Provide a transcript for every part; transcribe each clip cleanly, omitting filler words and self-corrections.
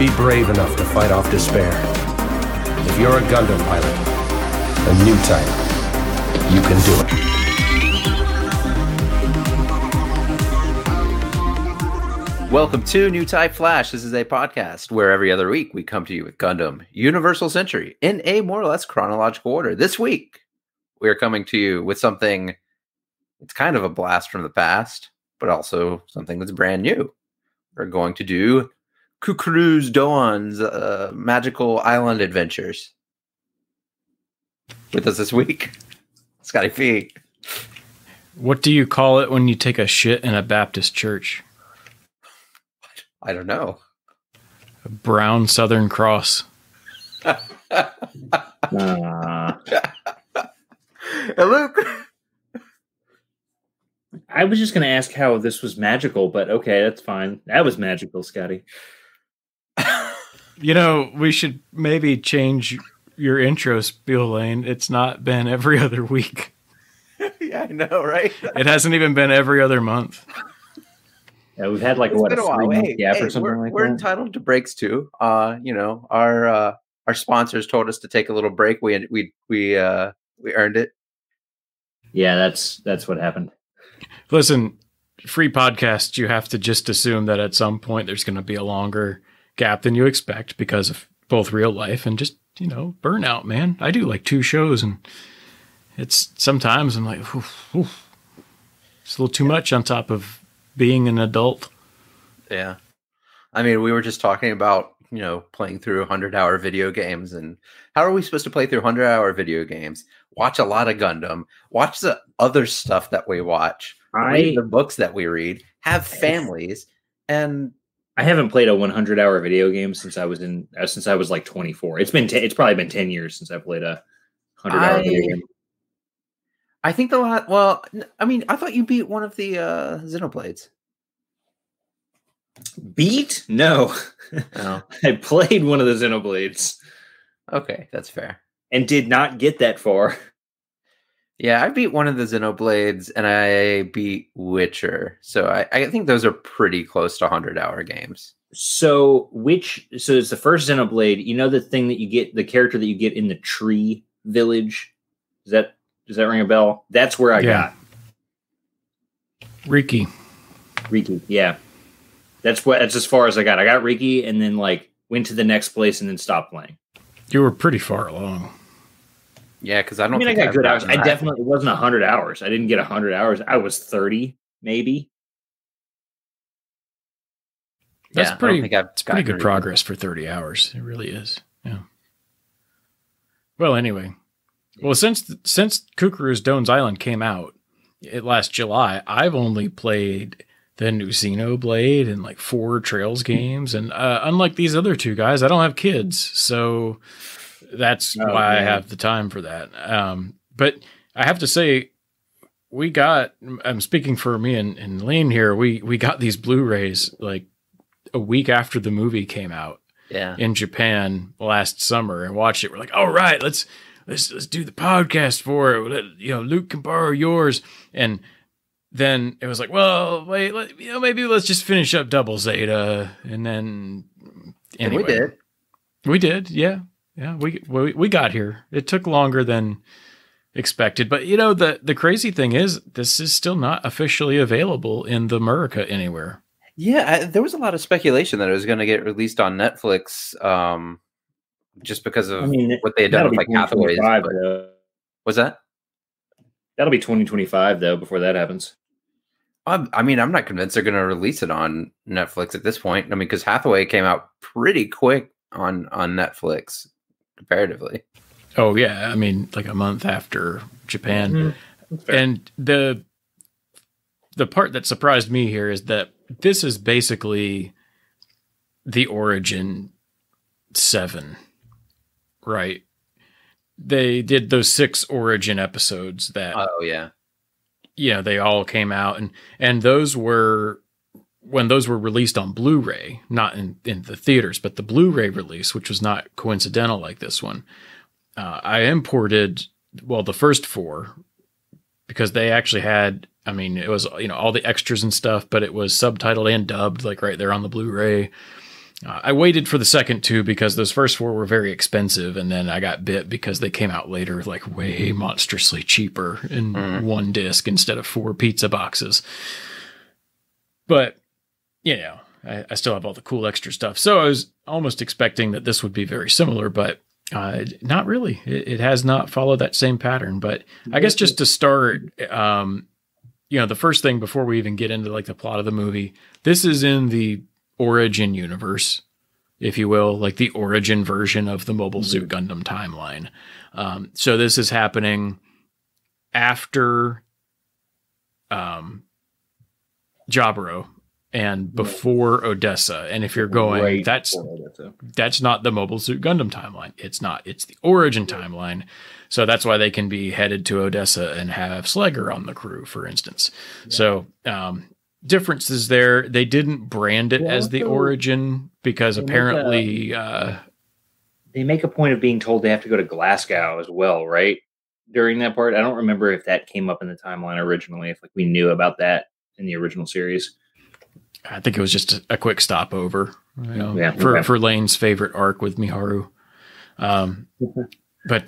be brave enough to fight off despair. If you're a Gundam pilot, a new type, you can do it. Welcome to New Type Flash. This is a podcast where every other week we come to you with Gundam Universal Century in a more or less chronological order. This week, we are coming to you with something that's kind of a blast from the past, but also something that's brand new. We're going to do Cucuruz Doan's Magical Island Adventures. With us this week, Scotty P. What do you call it when you take a shit in a Baptist church? I don't know. Brown Southern Cross. Luke. I was just going to ask how this was magical, but okay, that's fine. That was magical, Scotty. You know, we should maybe change your intro, Spiel Lane. It's not been every other week. Yeah, I know, right? It hasn't even been every other month. Yeah, we've had like what, a 3 month gap or something like that. We're entitled to breaks too. You know, our sponsors told us to take a little break. We earned it. Yeah, that's what happened. Listen, free podcast. You have to just assume that at some point there's going to be a longer gap than you expect because of both real life and just, you know, burnout. Man, I do like 2 shows, and it's sometimes I'm like, oof. It's a little too much on top of being an adult. Yeah. I mean, we were just talking about, you know, playing through 100-hour video games, and how are we supposed to play through 100-hour video games? Watch a lot of Gundam, watch the other stuff that we watch, read the books that we read, have families. And I haven't played a 100-hour video game since I was like 24. It's probably been 10 years since I played a 100-hour video game. I think I thought you beat one of the Xenoblades. Beat? No. Oh. I played one of the Xenoblades. Okay, that's fair. And did not get that far. Yeah, I beat one of the Xenoblades, and I beat Witcher. So I think those are pretty close to 100-hour games. So it's the first Xenoblade. You know the thing that you get, the character that you get in the tree village? Does that ring a bell? That's where I got Riki. Riki, yeah. That's as far as I got. I got Riki, and then like went to the next place, and then stopped playing. You were pretty far along. Yeah, because I got good hours. I definitely wasn't 100 hours. I didn't get 100 hours. I was 30, maybe. That's pretty good progress for 30 hours. It really is. Yeah. Well, anyway. Well, since Cucuruz Doan's Island came out last July, I've only played the new Xenoblade and like 4 Trails games. And unlike these other 2 guys, I don't have kids. So that's why I have the time for that. But I have to say, I'm speaking for me and Lane here, we got these Blu-rays like a week after the movie came out in Japan last summer and watched it. We're like, all right, let's do the podcast for it. Luke can borrow yours. And then it was like, well, wait, maybe let's just finish up Double Zeta. And then anyway, we did. Yeah. Yeah. We got here. It took longer than expected, but you know, the crazy thing is this is still not officially available in the America anywhere. Yeah. There was a lot of speculation that it was going to get released on Netflix. Just because of what they had done with like Hathaway's. Was that? That'll be 2025 though, before that happens. I'm not convinced they're going to release it on Netflix at this point. I mean, because Hathaway came out pretty quick on Netflix comparatively. Oh yeah. I mean, like a month after Japan. Mm-hmm. And the part that surprised me here is that this is basically the origin 7. Right. They did those 6 origin episodes that they all came out and those were when those were released on Blu-ray, not in the theaters, but the Blu-ray release, which was not coincidental like this one. I imported the first 4 because they actually had it was all the extras and stuff, but it was subtitled and dubbed like right there on the Blu-ray. I waited for the second two because those first four were very expensive, and then I got bit because they came out later like way monstrously cheaper in one disc instead of 4 pizza boxes. But, you know, I still have all the cool extra stuff. So I was almost expecting that this would be very similar, but not really. It has not followed that same pattern. But I guess just to start, you know, the first thing before we even get into like the plot of the movie, this is in the origin universe, if you will, like the origin version of the Mobile Suit Gundam timeline. So this is happening after Jaburo and before Odessa. And if you're going, right, that's not the Mobile Suit Gundam timeline. It's not. It's the origin timeline. So that's why they can be headed to Odessa and have Slager on the crew, for instance. Yeah. So differences there. They didn't brand it as the origin because apparently they make a point of being told they have to go to Glasgow as well, right? During that part. I don't remember if that came up in the timeline originally, if like we knew about that in the original series. I think it was just a quick stopover, you know, for Lane's favorite arc with Miharu. But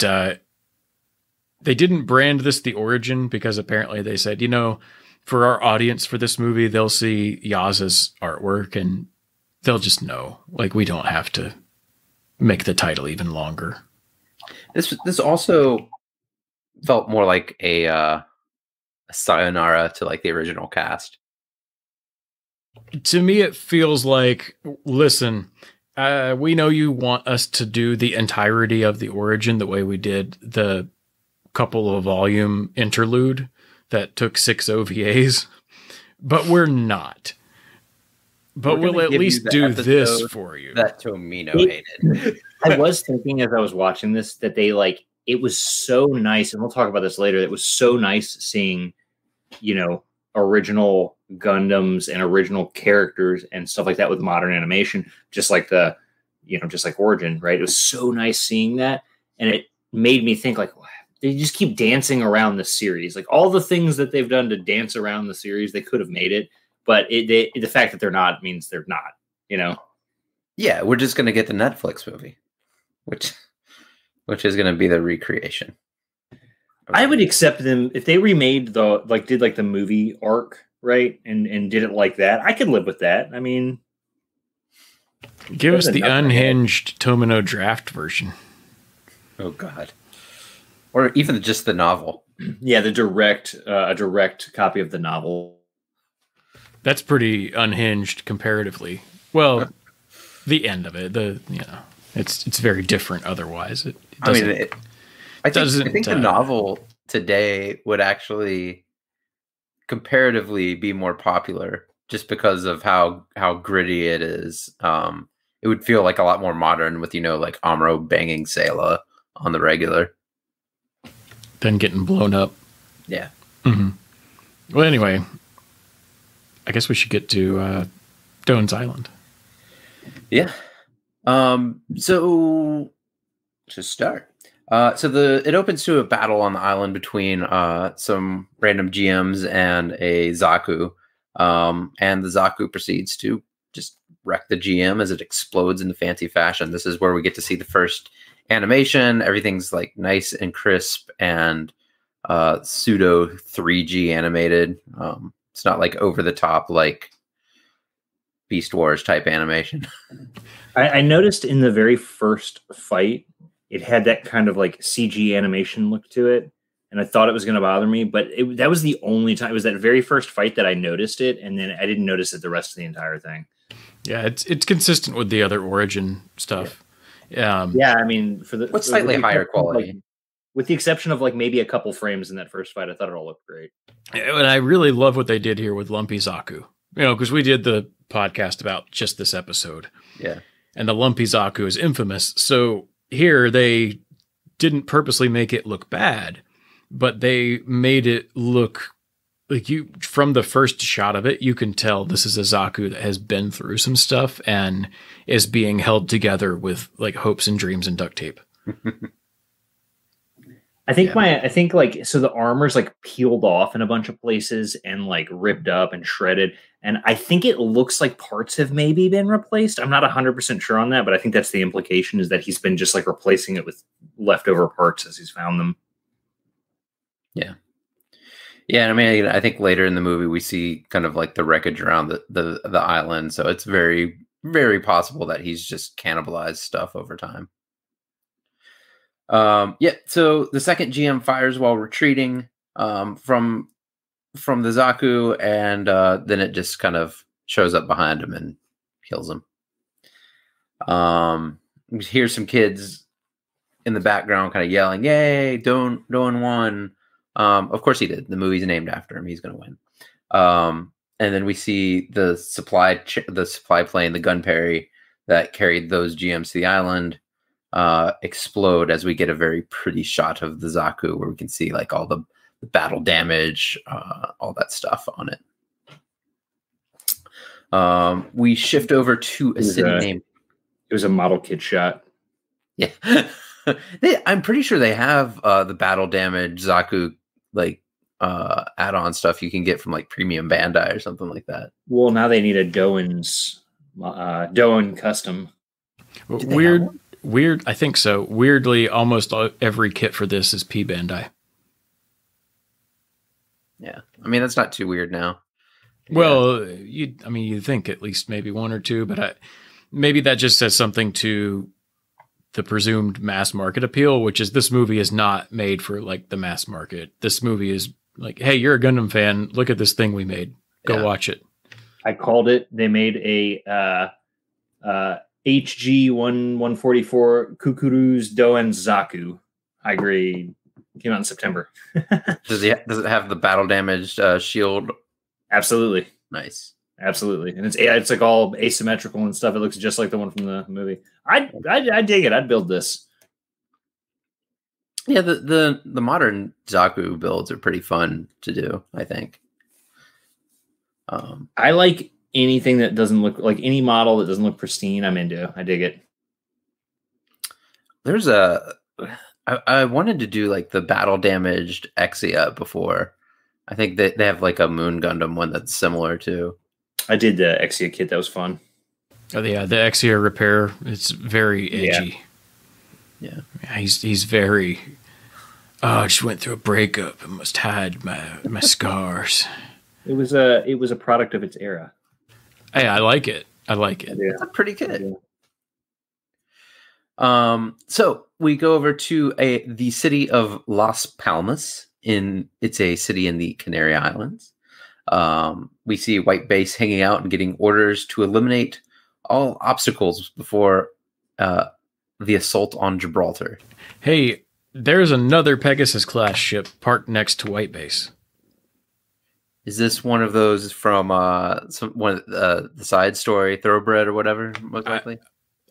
they didn't brand this the origin because apparently they said, you know, for our audience for this movie, they'll see Yaza's artwork and they'll just know, like, we don't have to make the title even longer. This also felt more like a sayonara to like the original cast. To me, it feels like, listen, we know you want us to do the entirety of the origin the way we did the couple of volume interlude that took 6 OVAs, but we're not. But we'll at least do this for you. That Tomino hated. I was thinking as I was watching this that they like, it was so nice, and we'll talk about this later, it was so nice seeing, you know, original Gundams and original characters and stuff like that with modern animation, just like the, you know, just like Origin, right? It was so nice seeing that. And it made me think like, wow, they just keep dancing around the series. Like all the things that they've done to dance around the series, they could have made it, but the fact that they're not means they're not, you know? Yeah. We're just going to get the Netflix movie, which is going to be the recreation. I would accept them if they remade the, like, did like the movie arc, right? And did it like that. I could live with that. I mean, give us the unhinged Tomino draft version. Oh God. Or even just the novel. Yeah. The direct copy of the novel. That's pretty unhinged comparatively. Well, the end of it, you know, it's very different. Otherwise it doesn't, I think the novel today would actually comparatively be more popular just because of how gritty it is. It would feel like a lot more modern with, you know, like Amuro banging Sayla on the regular. Then getting blown up. Yeah. Mm-hmm. Well, anyway, I guess we should get to Doan's Island. Yeah. So to start. So it opens to a battle on the island between some random GMs and a Zaku, and the Zaku proceeds to just wreck the GM as it explodes into fancy fashion. This is where we get to see the first animation. Everything's like nice and crisp and pseudo 3G animated. It's not like over the top like Beast Wars type animation. I noticed in the very first fight, it had that kind of like CG animation look to it. And I thought it was going to bother me, but that was the only time. It was that very first fight that I noticed it. And then I didn't notice it the rest of the entire thing. Yeah. It's consistent with the other Origin stuff. Yeah. Yeah. I mean, what's slightly higher quality. Like, with the exception of like maybe a couple frames in that first fight, I thought it all looked great. And I really love what they did here with Lumpy Zaku, you know, cause we did the podcast about just this episode. Yeah. And the Lumpy Zaku is infamous. So, here, they didn't purposely make it look bad, but they made it look like from the first shot of it, you can tell this is a Zaku that has been through some stuff and is being held together with like hopes and dreams and duct tape. I think I think the armor's like peeled off in a bunch of places and like ripped up and shredded. And I think it looks like parts have maybe been replaced. I'm not 100% sure on that, but I think that's the implication, is that he's been just like replacing it with leftover parts as he's found them. Yeah. Yeah. And I mean, I think later in the movie we see kind of like the wreckage around the island. So it's very, very possible that he's just cannibalized stuff over time. So the second GM fires while retreating from the Zaku, and then it just kind of shows up behind him and kills him. Here's some kids in the background kind of yelling, "Yay, Doan won." Of course he did. The movie's named after him. He's going to win. And then we see the supply plane, the Gunperry that carried those GMs to the island, explode as we get a very pretty shot of the Zaku where we can see like all the battle damage, all that stuff on it. We shift over to a city named... It was a model kid shot. Yeah. I'm pretty sure they have the battle damage Zaku like add-on stuff you can get from like Premium Bandai or something like that. Well, now they need a Doan custom. Weird. I think so. Weirdly, almost every kit for this is P Bandai. Yeah, I mean that's not too weird now. Yeah. Well, you'd think at least maybe one or two, but maybe that just says something to the presumed mass market appeal, which is this movie is not made for like the mass market. This movie is like, hey, you're a Gundam fan. Look at this thing we made. Go watch it. I called it. They made a HG-1144 Cucuruz Doan Zaku. High grade. Came out in September. Does it have the battle damaged shield? Absolutely. Nice. Absolutely. And it's like all asymmetrical and stuff. It looks just like the one from the movie. I dig it. I'd build this. Yeah, the modern Zaku builds are pretty fun to do, I think. I like anything that doesn't look like any model that doesn't look pristine. I'm into. I dig it. There's I wanted to do like the battle damaged Exia before. I think that they have like a Moon Gundam one that's similar to. I did the Exia kit. That was fun. Oh yeah, the Exia repair. It's very edgy. Yeah. He's very. Oh, I just went through a breakup and must hide my scars. It was a product of its era. Hey, I like it. I like it. It's a pretty kid. So we go over to the city of Las Palmas. It's a city in the Canary Islands. We see White Base hanging out and getting orders to eliminate all obstacles before the assault on Gibraltar. Hey, there's another Pegasus-class ship parked next to White Base. Is this one of those from the side story, Thoroughbred or whatever, most likely?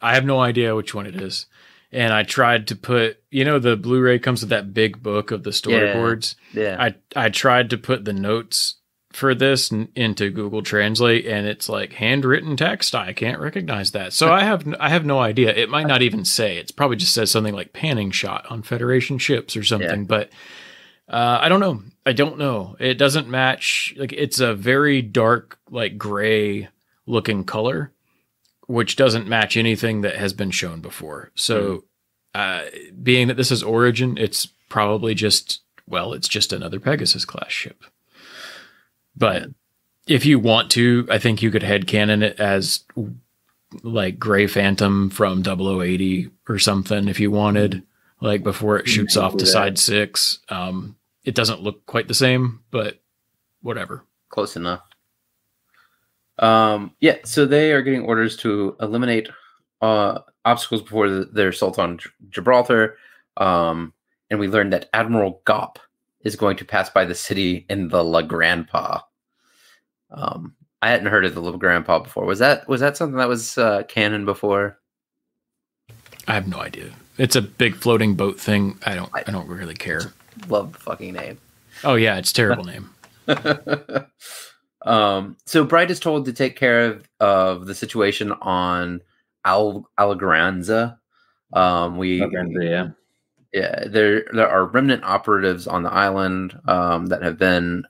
I have no idea which one it is. And I tried to put, the Blu-ray comes with that big book of the storyboards. Yeah. I tried to put the notes for this into Google Translate, and it's like handwritten text. I can't recognize that. So I have no idea. It might not even say. It probably just says something like panning shot on Federation ships or something. Yeah. But I don't know. I don't know. It doesn't match. Like, it's a very dark, like gray looking color, which doesn't match anything that has been shown before. So being that this is Origin, it's probably just, it's just another Pegasus class ship. But if you want to, I think you could headcanon it as like Gray Phantom from 0080 or something. If you wanted, like before it shoots off to side six, it doesn't look quite the same, but whatever. Close enough. So they are getting orders to eliminate obstacles before their assault on Gibraltar. And we learn that Admiral Gopp is going to pass by the city in the La Grandpa. I hadn't heard of the La Grandpa before. Was that something that was canon before? I have no idea. It's a big floating boat thing. I don't really care. Love the fucking name. Oh yeah, it's a terrible name. So Bright is told to take care of the situation on Alegranza. We Yeah, there are remnant operatives on the island that have been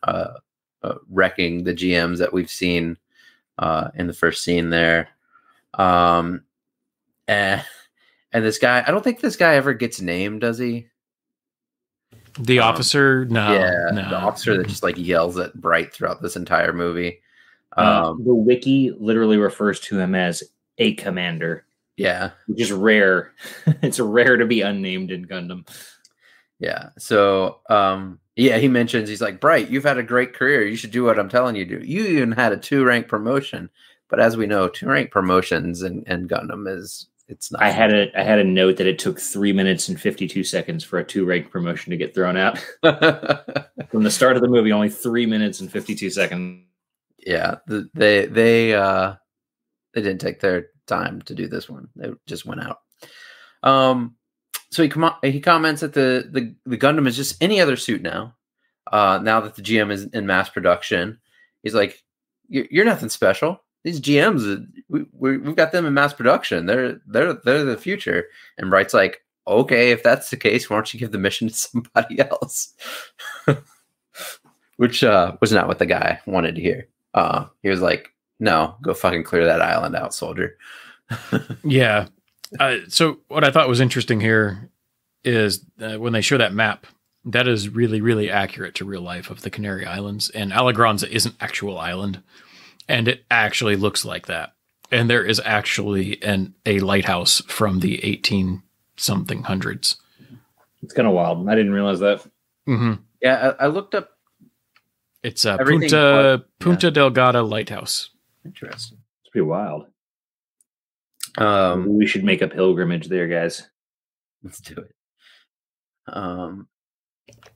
wrecking the GMs that we've seen in the first scene there. And this guy, I don't think this guy ever gets named, does he? The officer? No. Yeah, no. The officer that just like yells at Bright throughout this entire movie. The wiki literally refers to him as a commander. Yeah. Which is rare. It's rare to be unnamed in Gundam. Yeah. So, yeah, he mentions, he's like, Bright, you've had a great career. You should do what I'm telling you to do. You even had a 2-rank promotion. But as we know, 2-rank promotions in Gundam is... It's not. I had a note that it took 3 minutes and 52 seconds for a 2-rank promotion to get thrown out from the start of the movie. Only 3 minutes and 52 seconds. Yeah, they didn't take their time to do this one. They just went out. So he comments that the Gundam is just any other suit now. Now that the GM is in mass production, he's like, "You're nothing special." These GMs, we've got them in mass production. They're the future. And Bright's like, okay, if that's the case, why don't you give the mission to somebody else? Which was not what the guy wanted to hear. He was like, no, go fucking clear that island out, soldier. Yeah. So what I thought was interesting here is when they show that map, that is really, really accurate to real life of the Canary Islands. And Alegranza is an actual island. And it actually looks like that. And there is actually a lighthouse from the 18-something hundreds. It's kind of wild. I didn't realize that. Mm-hmm. Yeah, I looked up. It's a Punta Delgada lighthouse. Interesting. It's pretty wild. We should make a pilgrimage there, guys. Let's do it.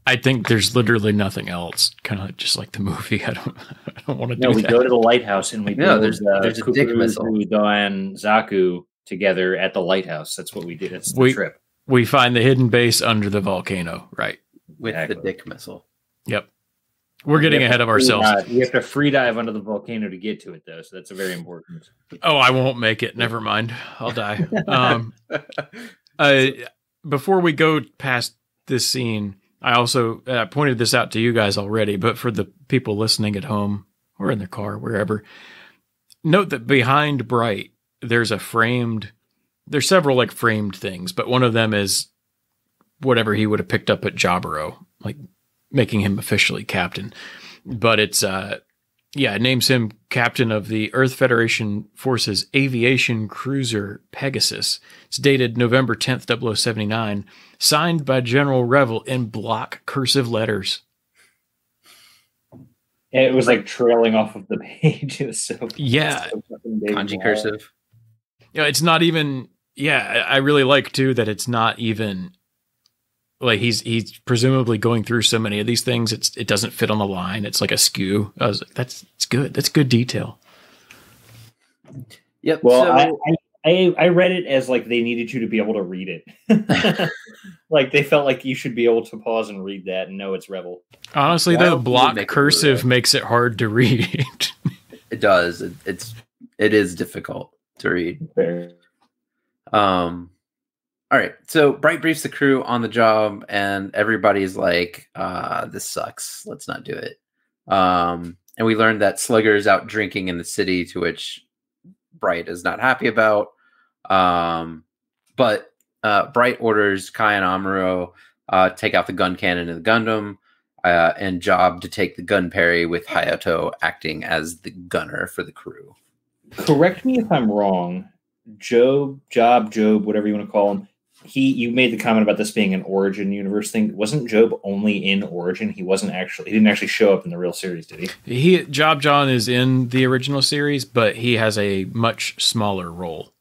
I think there's literally nothing else, kind of just like the movie. I don't want to do that. No, we go to the lighthouse and we build there's a Cucuruz Doan Zaku together at the lighthouse. That's what we did. It's the trip. We find the hidden base under the volcano, right? With exactly. The dick missile. Yep. We're getting ahead of ourselves. We have to free dive under the volcano to get to it, though, so that's a very important. Oh, I won't make it. Never mind. I'll die. Before we go past this scene... I also pointed this out to you guys already, but for the people listening at home or in their car, wherever, note that behind Bright, there's several like framed things, but one of them is whatever he would have picked up at Jaburo, like making him officially captain. But it's, it names him captain of the Earth Federation Forces Aviation Cruiser Pegasus. It's dated November 10th, 0079. Signed by General Revil in block cursive letters. It was like trailing off of the page. It was so kanji cursive. Yeah, it's not even. Yeah, I really like too that it's not even like he's presumably going through so many of these things. It doesn't fit on the line. It's like askew. I was like, it's good. That's good detail. Yep. Well, so, I read it as like they needed you to be able to read it. Like they felt like you should be able to pause and read that and know it's Rebel. Honestly, the block cursive makes it hard to read. It does. It is difficult to read. Fair. All right. So Bright briefs the crew on the job, and everybody's like, "This sucks. Let's not do it." And we learned that Slugger is out drinking in the city, to which Bright is not happy about. But Bright orders Kai and Amuro take out the gun cannon in the Gundam, and Job to take the Gunperry, with Hayato acting as the gunner for the crew. Correct me if I'm wrong. Job, whatever you want to call him. You made the comment about this being an origin universe thing. Wasn't Job only in origin? He didn't actually show up in the real series, did he? Job John is in the original series, but he has a much smaller role.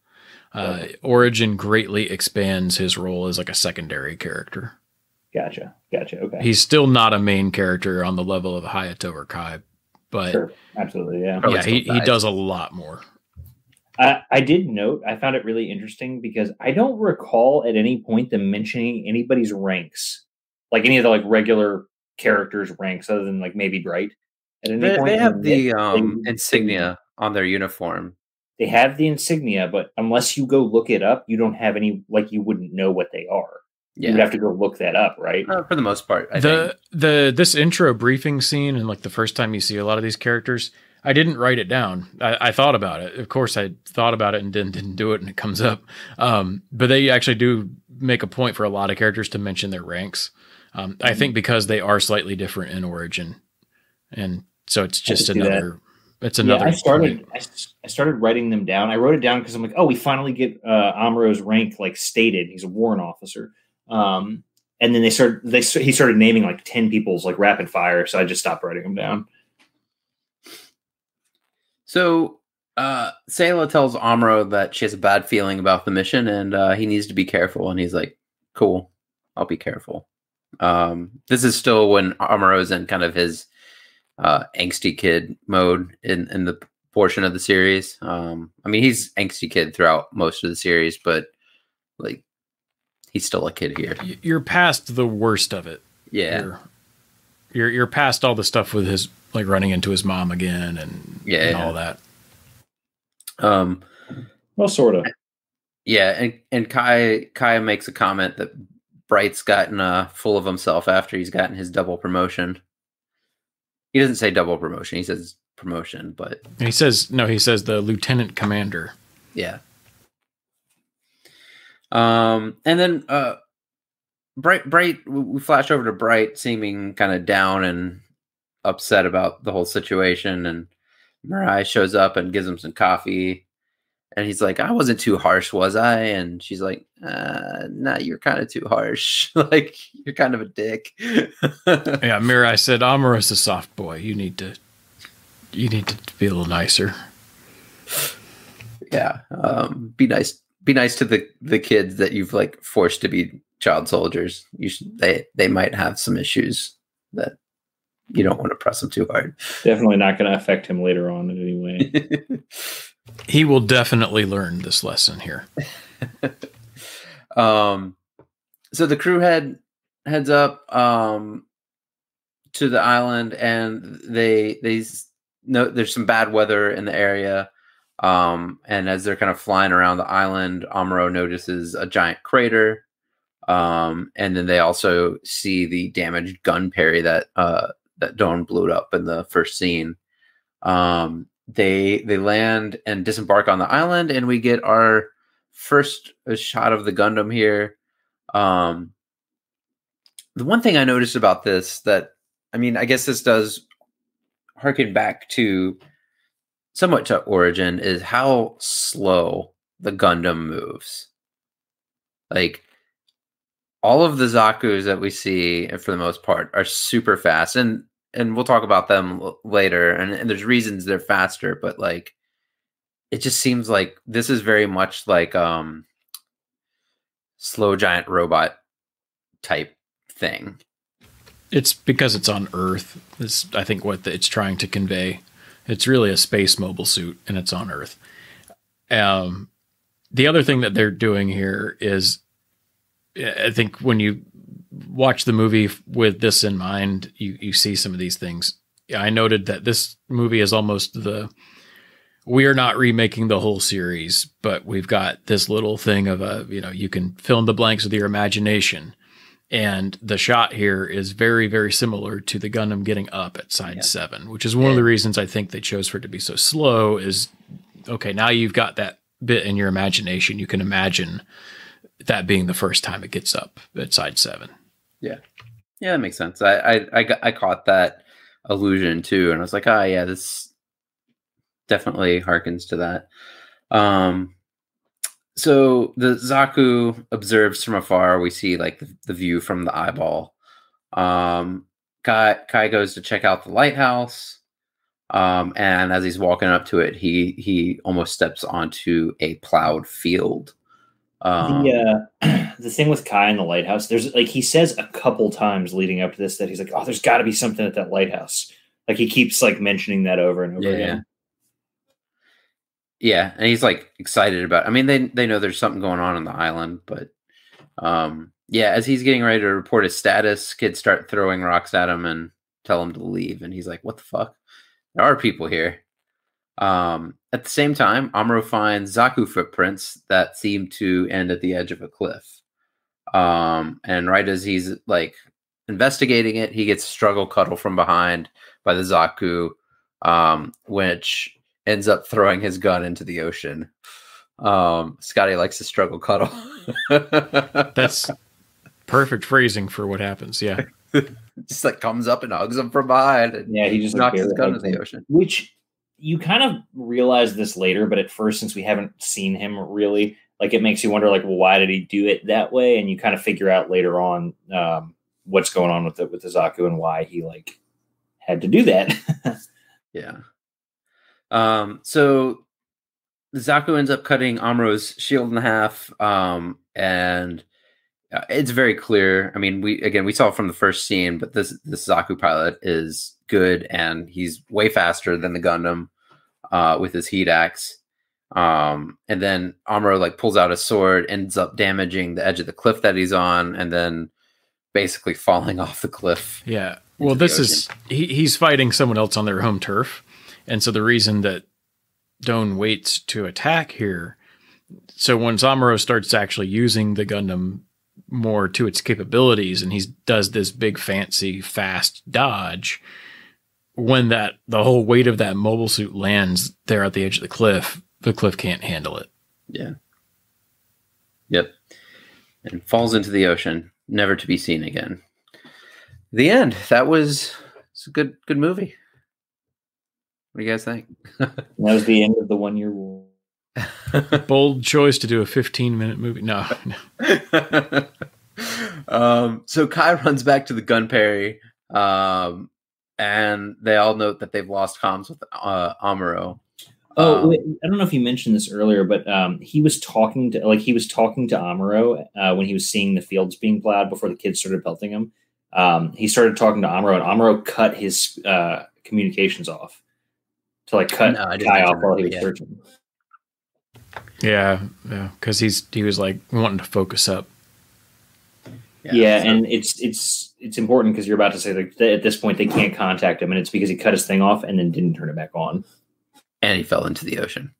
Origin greatly expands his role as like a secondary character. Gotcha. Okay. He's still not a main character on the level of Hayato or Kai, but sure. Absolutely. Yeah. Yeah. He does a lot more. I did note, I found it really interesting because I don't recall at any point them mentioning anybody's ranks, like any of the like regular characters' ranks, other than like maybe Bright. At any point, they have the insignia on their uniform. They have the insignia, but unless you go look it up, you don't have any, like you wouldn't know what they are. Yeah. You'd have to go look that up, right? For the most part, I think this intro briefing scene and like the first time you see a lot of these characters, I didn't write it down. I thought about it. Of course, I thought about it and didn't do it, and it comes up. But they actually do make a point for a lot of characters to mention their ranks. I think because they are slightly different in origin, and so it's just another. It's another. Yeah, I started writing them down. I wrote it down because I'm like, oh, we finally get Amuro's rank like stated. He's a warrant officer. And then he started naming like 10 people's like rapid fire. So I just stopped writing them down. So, Sayla tells Amuro that she has a bad feeling about the mission and, he needs to be careful. And he's like, cool, I'll be careful. This is still when Amuro's in kind of his, angsty kid mode in the portion of the series. I mean, he's angsty kid throughout most of the series, but like, he's still a kid here. You're past the worst of it. Yeah. You're past all the stuff with his like running into his mom again and all that. Well, sort of. Yeah, and Kai makes a comment that Bright's gotten full of himself after he's gotten his double promotion. He doesn't say double promotion, he says promotion, but he says the lieutenant commander. Yeah. And then Bright, we flash over to Bright seeming kind of down and upset about the whole situation, and Mirai shows up and gives him some coffee, and he's like, I wasn't too harsh, was I? And she's like, nah, you're kind of too harsh. Like, you're kind of a dick. Yeah, Mirai said, Amuro's a soft boy. You need to be a little nicer. Yeah, be nice. Be nice to the kids that you've like forced to be child soldiers. You should, they might have some issues that you don't want to press them too hard. Definitely not going to affect him later on in any way. He will definitely learn this lesson here. So the crew heads up to the island, and they know there's some bad weather in the area. And as they're kind of flying around the island, Amuro notices a giant crater. And then they also see the damaged Gunperry that Doan blew up in the first scene. They land and disembark on the island, and we get our first shot of the Gundam here. The one thing I noticed about this that, I mean, I guess this does harken back to somewhat to origin, is how slow the Gundam moves. Like, all of the Zakus that we see, for the most part, are super fast. And we'll talk about them later. And there's reasons they're faster. But, like, it just seems like this is very much like slow giant robot type thing. It's because it's on Earth. Is, I think, what it's trying to convey. It's really a space mobile suit, and it's on Earth. The other thing that they're doing here is, I think when you watch the movie with this in mind, you see some of these things. I noted that this movie is almost we are not remaking the whole series, but we've got this little thing of you can fill in the blanks with your imagination. And the shot here is very, very similar to the Gundam getting up at side 7, which is one of the reasons I think they chose for it to be so slow is, okay, now you've got that bit in your imagination. You can imagine that being the first time it gets up at side 7. Yeah. Yeah, that makes sense. I caught that allusion too. And I was like, oh yeah, this definitely harkens to that. So the Zaku observes from afar. We see like the view from the eyeball. Kai goes to check out the lighthouse. And as he's walking up to it, he almost steps onto a plowed field. The thing with Kai and the lighthouse, there's like, he says a couple times leading up to this that he's like, oh, there's got to be something at that lighthouse. Like he keeps like mentioning that over and over again. Yeah. Yeah, and he's like excited about it. I mean, they know there's something going on the island, but as he's getting ready to report his status, kids start throwing rocks at him and tell him to leave. And he's like, what the fuck? There are people here. At the same time, Amuro finds Zaku footprints that seem to end at the edge of a cliff. And right as he's like investigating it, he gets struggle cuddle from behind by the Zaku, which ends up throwing his gun into the ocean. Scotty likes to struggle cuddle. That's perfect phrasing for what happens. Yeah. Just like comes up and hugs him from behind. And yeah, he just knocks his gun into the ocean. Which you kind of realize this later, but at first, since we haven't seen him really, like it makes you wonder, like, well, why did he do it that way? And you kind of figure out later on what's going on with the Zaku and why he like had to do that. Yeah. So Zaku ends up cutting Amuro's shield in half, and it's very clear. I mean, we saw from the first scene, but this Zaku pilot is good, and he's way faster than the Gundam with his heat axe. And then Amuro like pulls out a sword, ends up damaging the edge of the cliff that he's on, and then basically falling off the cliff. Yeah. Well, this is he's fighting someone else on their home turf, and so the reason that Doan waits to attack here, so once Amuro starts actually using the Gundam more to its capabilities, and he does this big fancy fast dodge, when that the whole weight of that mobile suit lands there at the edge of the cliff can't handle it. Yeah. Yep. And falls into the ocean, never to be seen again. The end. That was a good movie. What do you guys think? That was the end of the 1-year rule. Bold choice to do a 15-minute movie. No. So Kai runs back to the Gunperry, and they all note that they've lost comms with Amuro. Oh, wait, I don't know if you mentioned this earlier, but he was talking to Amuro when he was seeing the fields being plowed before the kids started pelting him. He started talking to Amuro, and Amuro cut his communications off. To like cut Kai off while he was searching. Yeah, because he was like wanting to focus up. Yeah, so. And it's important because you're about to say that at this point they can't contact him, and it's because he cut his thing off and then didn't turn it back on, and he fell into the ocean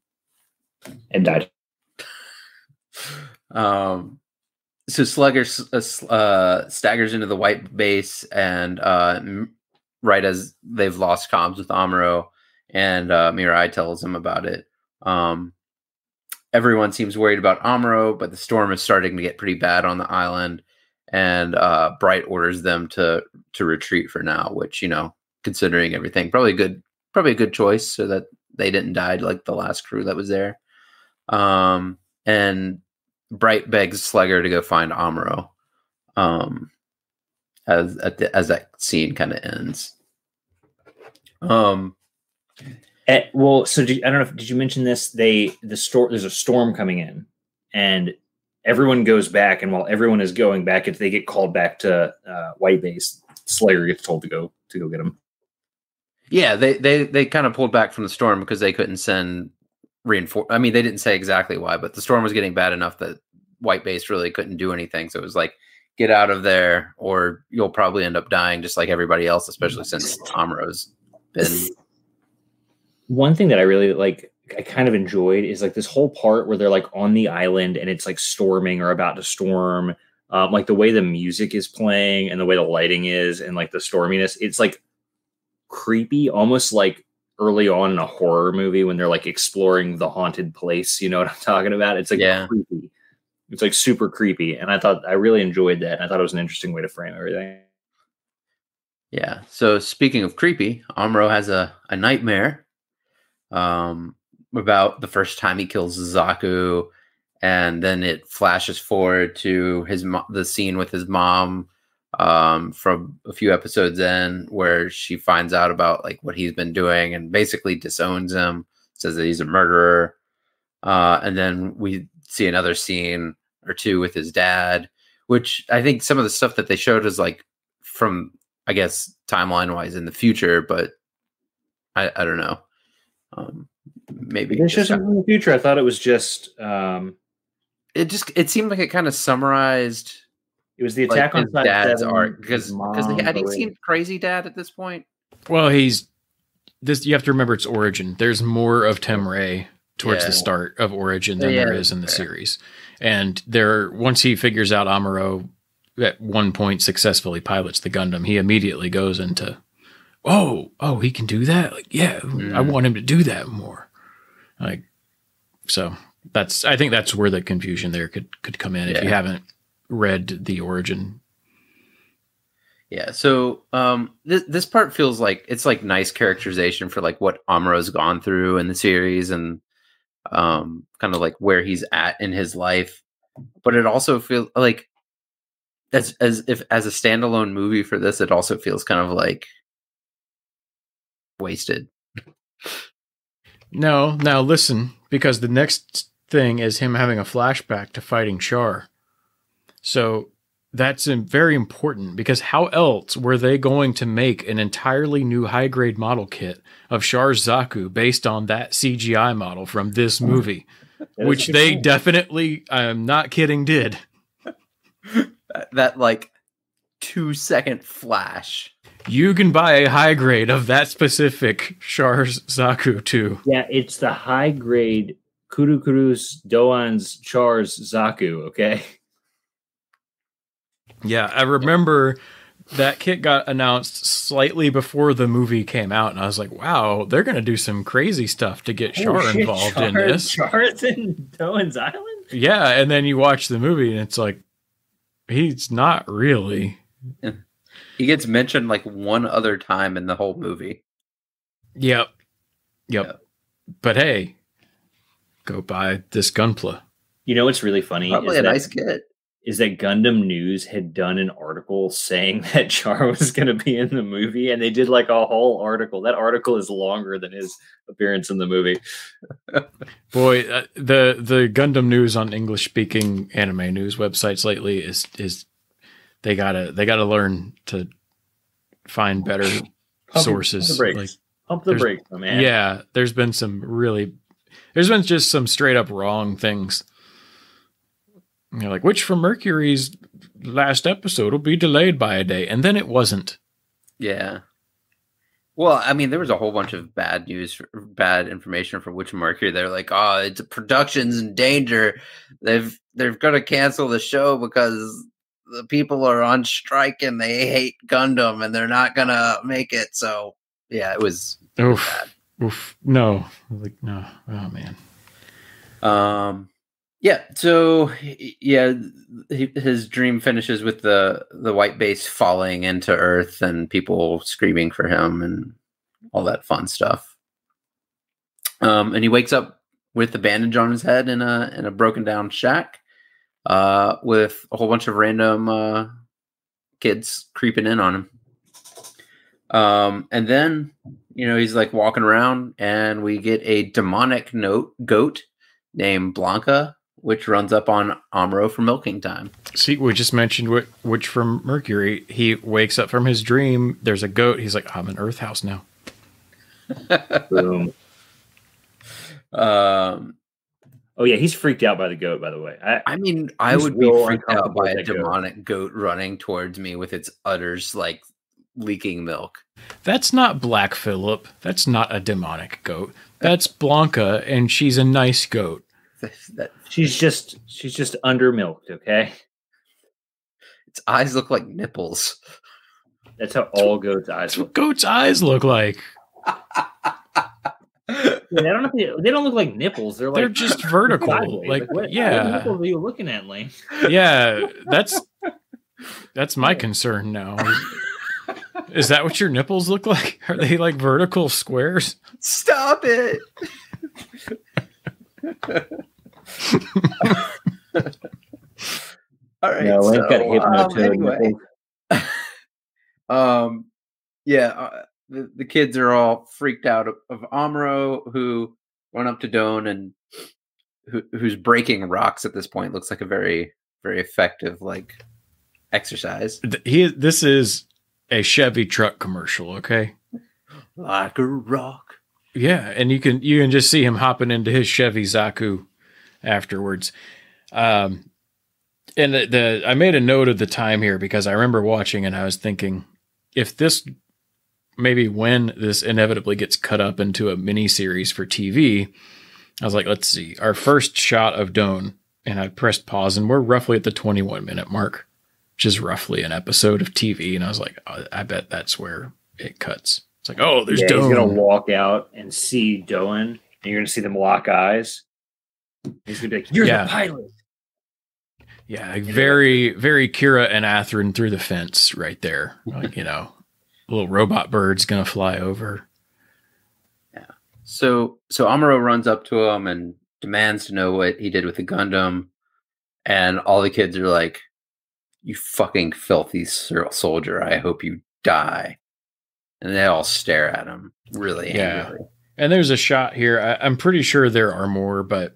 and died. So Slugger staggers into the White Base, and right as they've lost comms with Amuro. And Mirai tells him about it. Everyone seems worried about Amuro, but the storm is starting to get pretty bad on the island. And Bright orders them to retreat for now, which, you know, considering everything, probably a good choice so that they didn't die like the last crew that was there. And Bright begs Slager to go find Amuro as that scene kind of ends. I don't know if did you mention this? There's a storm coming in, and everyone goes back. And while everyone is going back, if they get called back to White Base, Slayer gets told to go get him. Yeah, they kind of pulled back from the storm because they couldn't send reinforcements. I mean, they didn't say exactly why, but the storm was getting bad enough that White Base really couldn't do anything. So it was like, get out of there, or you'll probably end up dying, just like everybody else, especially since Amuro's been. One thing that I really like, I kind of enjoyed is like this whole part where they're like on the island and it's like storming or about to storm. Like the way the music is playing and the way the lighting is and like the storminess, it's like creepy, almost like early on in a horror movie when they're like exploring the haunted place. You know what I'm talking about? It's like creepy. It's like super creepy. And I really enjoyed that. And I thought it was an interesting way to frame everything. Yeah. So speaking of creepy, Amuro has a nightmare. About the first time he kills Zaku, and then it flashes forward to the scene with his mom from a few episodes in, where she finds out about like what he's been doing and basically disowns him, says that he's a murderer. And then we see another scene or two with his dad, which I think some of the stuff that they showed is like from, I guess, timeline wise in the future, but I don't know. Maybe it's just in the future. I thought it was just it seemed like it kind of summarized. It was the attack like, on dad's art because had he seen Crazy Dad at this point? Well, you have to remember its origin. There's more of Temre towards the start of Origin than there is in the series. And there, once he figures out Amuro at one point successfully pilots the Gundam, he immediately goes into, oh, he can do that? Like, I want him to do that more. Like, so that's, I think that's where the confusion there could come in if you haven't read the Origin. Yeah, so this part feels like it's like nice characterization for like what Amuro's gone through in the series and kind of like where he's at in his life. But it also feels like as a standalone movie for this, it also feels kind of like wasted. No, now listen, because the next thing is him having a flashback to fighting Char. So that's very important, because how else were they going to make an entirely new high-grade model kit of Char's Zaku based on that CGI model from this movie, which they definitely, I'm not kidding, did. That like 2-second flash. You can buy a high-grade of that specific Char's Zaku too. Yeah, it's the high-grade Cucuruz Doan's Char's Zaku, okay? Yeah, I remember that kit got announced slightly before the movie came out, and I was like, wow, they're going to do some crazy stuff to get Char involved in this. Char's in Doan's Island? Yeah, and then you watch the movie, and it's like, he's not really. Yeah. He gets mentioned like one other time in the whole movie. Yep. But hey, go buy this Gunpla. You know what's really funny? Probably a nice kit. Is that Gundam News had done an article saying that Char was going to be in the movie, and they did like a whole article. That article is longer than his appearance in the movie. Boy, the Gundam News on English speaking anime news websites lately is they gotta learn to find better sources. Pump the brakes, man. Yeah, there's been just some straight up wrong things. You're like, Witch from Mercury's last episode will be delayed by a day. And then it wasn't. Yeah. Well, I mean, there was a whole bunch of bad news, bad information for Witch from Mercury. They're like, oh, it's production's in danger. They're going to cancel the show because the people are on strike and they hate Gundam and they're not going to make it. So, yeah, it was bad. Oof. No. Like, no. Oh, man. Yeah, so his dream finishes with the White Base falling into Earth and people screaming for him and all that fun stuff. And he wakes up with a bandage on his head in a broken down shack with a whole bunch of random kids creeping in on him. And then he's like walking around, and we get a demonic goat named Blanca, which runs up on Amuro for milking time. See, we just mentioned Witch from Mercury. He wakes up from his dream. There's a goat. He's like, I'm an Earth house now. Boom. Oh, yeah. He's freaked out by the goat, by the way. I would be freaked out by a demonic goat running towards me with its udders like leaking milk. That's not Black Phillip. That's not a demonic goat. That's Blanca, and she's a nice goat. She's just undermilked, okay? Its eyes look like nipples. That's how all goats' eyes look. Goats' eyes look like. They don't look like nipples. They're just vertical. Like what nipples are you looking at, Lane? Yeah, that's my concern now. Is that what your nipples look like? Are they like vertical squares? Stop it. All right. No, I've got to hypnotize. Anyway. The kids are all freaked out of Amuro, who run up to Doan and who's breaking rocks at this point. Looks like a very, very effective like exercise. This is a Chevy truck commercial, okay? Like a rock. Yeah, and you can just see him hopping into his Chevy Zaku afterwards. And I made a note of the time here because I remember watching and I was thinking, if this, maybe when this inevitably gets cut up into a mini series for TV, I was like, let's see, our first shot of Doan, and I pressed pause, and we're roughly at the 21-minute mark, which is roughly an episode of TV. And I was like, oh, I bet that's where it cuts. It's like, oh, there's Doan. He's going to walk out and see Doan, and you're going to see them lock eyes. He's going to be like, you're the pilot. Yeah, very, very Kira and Atherin through the fence right there. Like, you know, little robot bird's going to fly over. Yeah. So Amuro runs up to him and demands to know what he did with the Gundam. And all the kids are like, you fucking filthy soldier. I hope you die. And they all stare at him really angrily. And there's a shot here. I'm pretty sure there are more, but...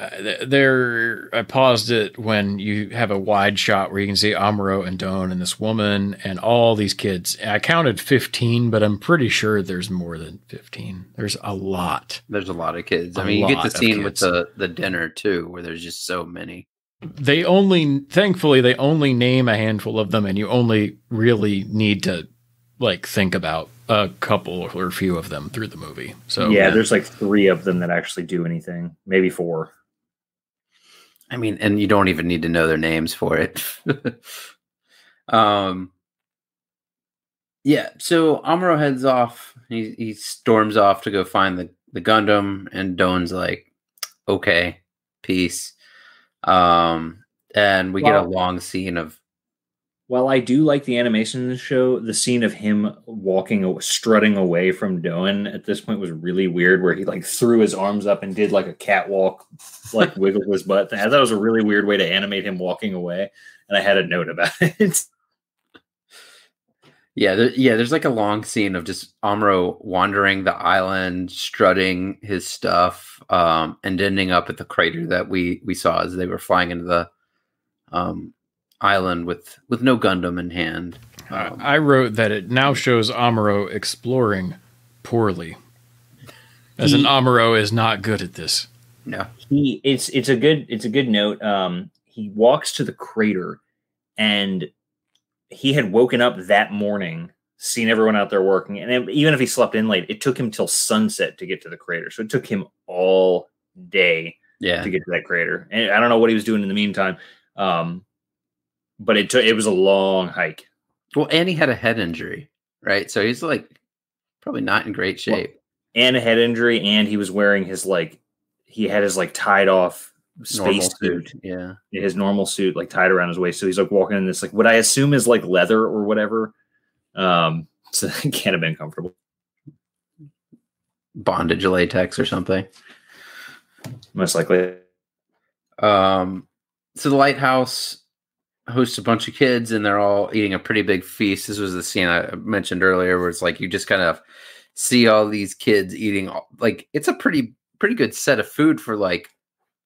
I paused it when you have a wide shot where you can see Amuro and Doan and this woman and all these kids. I counted 15, but I'm pretty sure there's more than 15. There's a lot. There's a lot of kids. I mean, you get the scene with the dinner too, where there's just so many. They only, thankfully, they only name a handful of them, and you only really need to like think about a couple or a few of them through the movie. So yeah, there's like 3 of them that actually do anything, maybe 4. I mean, and you don't even need to know their names for it. Yeah, so Amuro heads off. He storms off to go find the Gundam, and Doan's like, okay, peace. And we get a long scene of... While I do like the animation in the show, the scene of him walking, strutting away from Doan at this point was really weird, where he like threw his arms up and did like a catwalk, like wiggled his butt. I thought it was a really weird way to animate him walking away, and I had a note about it. Yeah, there's like a long scene of just Amuro wandering the island, strutting his stuff, and ending up at the crater that we saw as they were flying into the... island with no Gundam in hand. I wrote that it now shows Amuro exploring poorly, as an Amuro is not good at this. No, it's a good note. He walks to the crater, and he had woken up that morning, seen everyone out there working, and even if he slept in late, it took him till sunset to get to the crater. So it took him all day to get to that crater, and I don't know what he was doing in the meantime. But it was a long hike. Well, and he had a head injury, right? So he's like probably not in great shape. Well, and a head injury, and he was wearing his like tied off space suit. Yeah. His normal suit, like tied around his waist. So he's like walking in this like what I assume is like leather or whatever. So he can't have been comfortable. Bondage latex or something. Most likely. So the lighthouse hosts a bunch of kids, and they're all eating a pretty big feast. This was the scene I mentioned earlier, where it's like you just kind of see all these kids eating. Like it's a pretty good set of food for like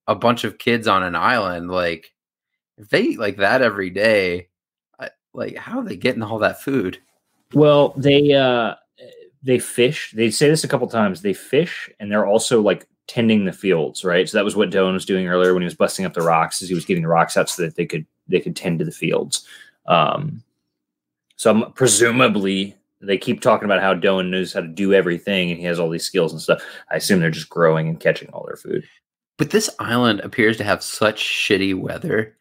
a bunch of kids on an island. Like if they eat like that every day, like how are they getting all that food? Well, they fish. They say this a couple times. They fish, and they're also like tending the fields, right? So that was what Doan was doing earlier when he was busting up the rocks, as he was getting the rocks out so that they could tend to the fields. So presumably they keep talking about how Doan knows how to do everything and he has all these skills and stuff. I assume they're just growing and catching all their food. But this island appears to have such shitty weather.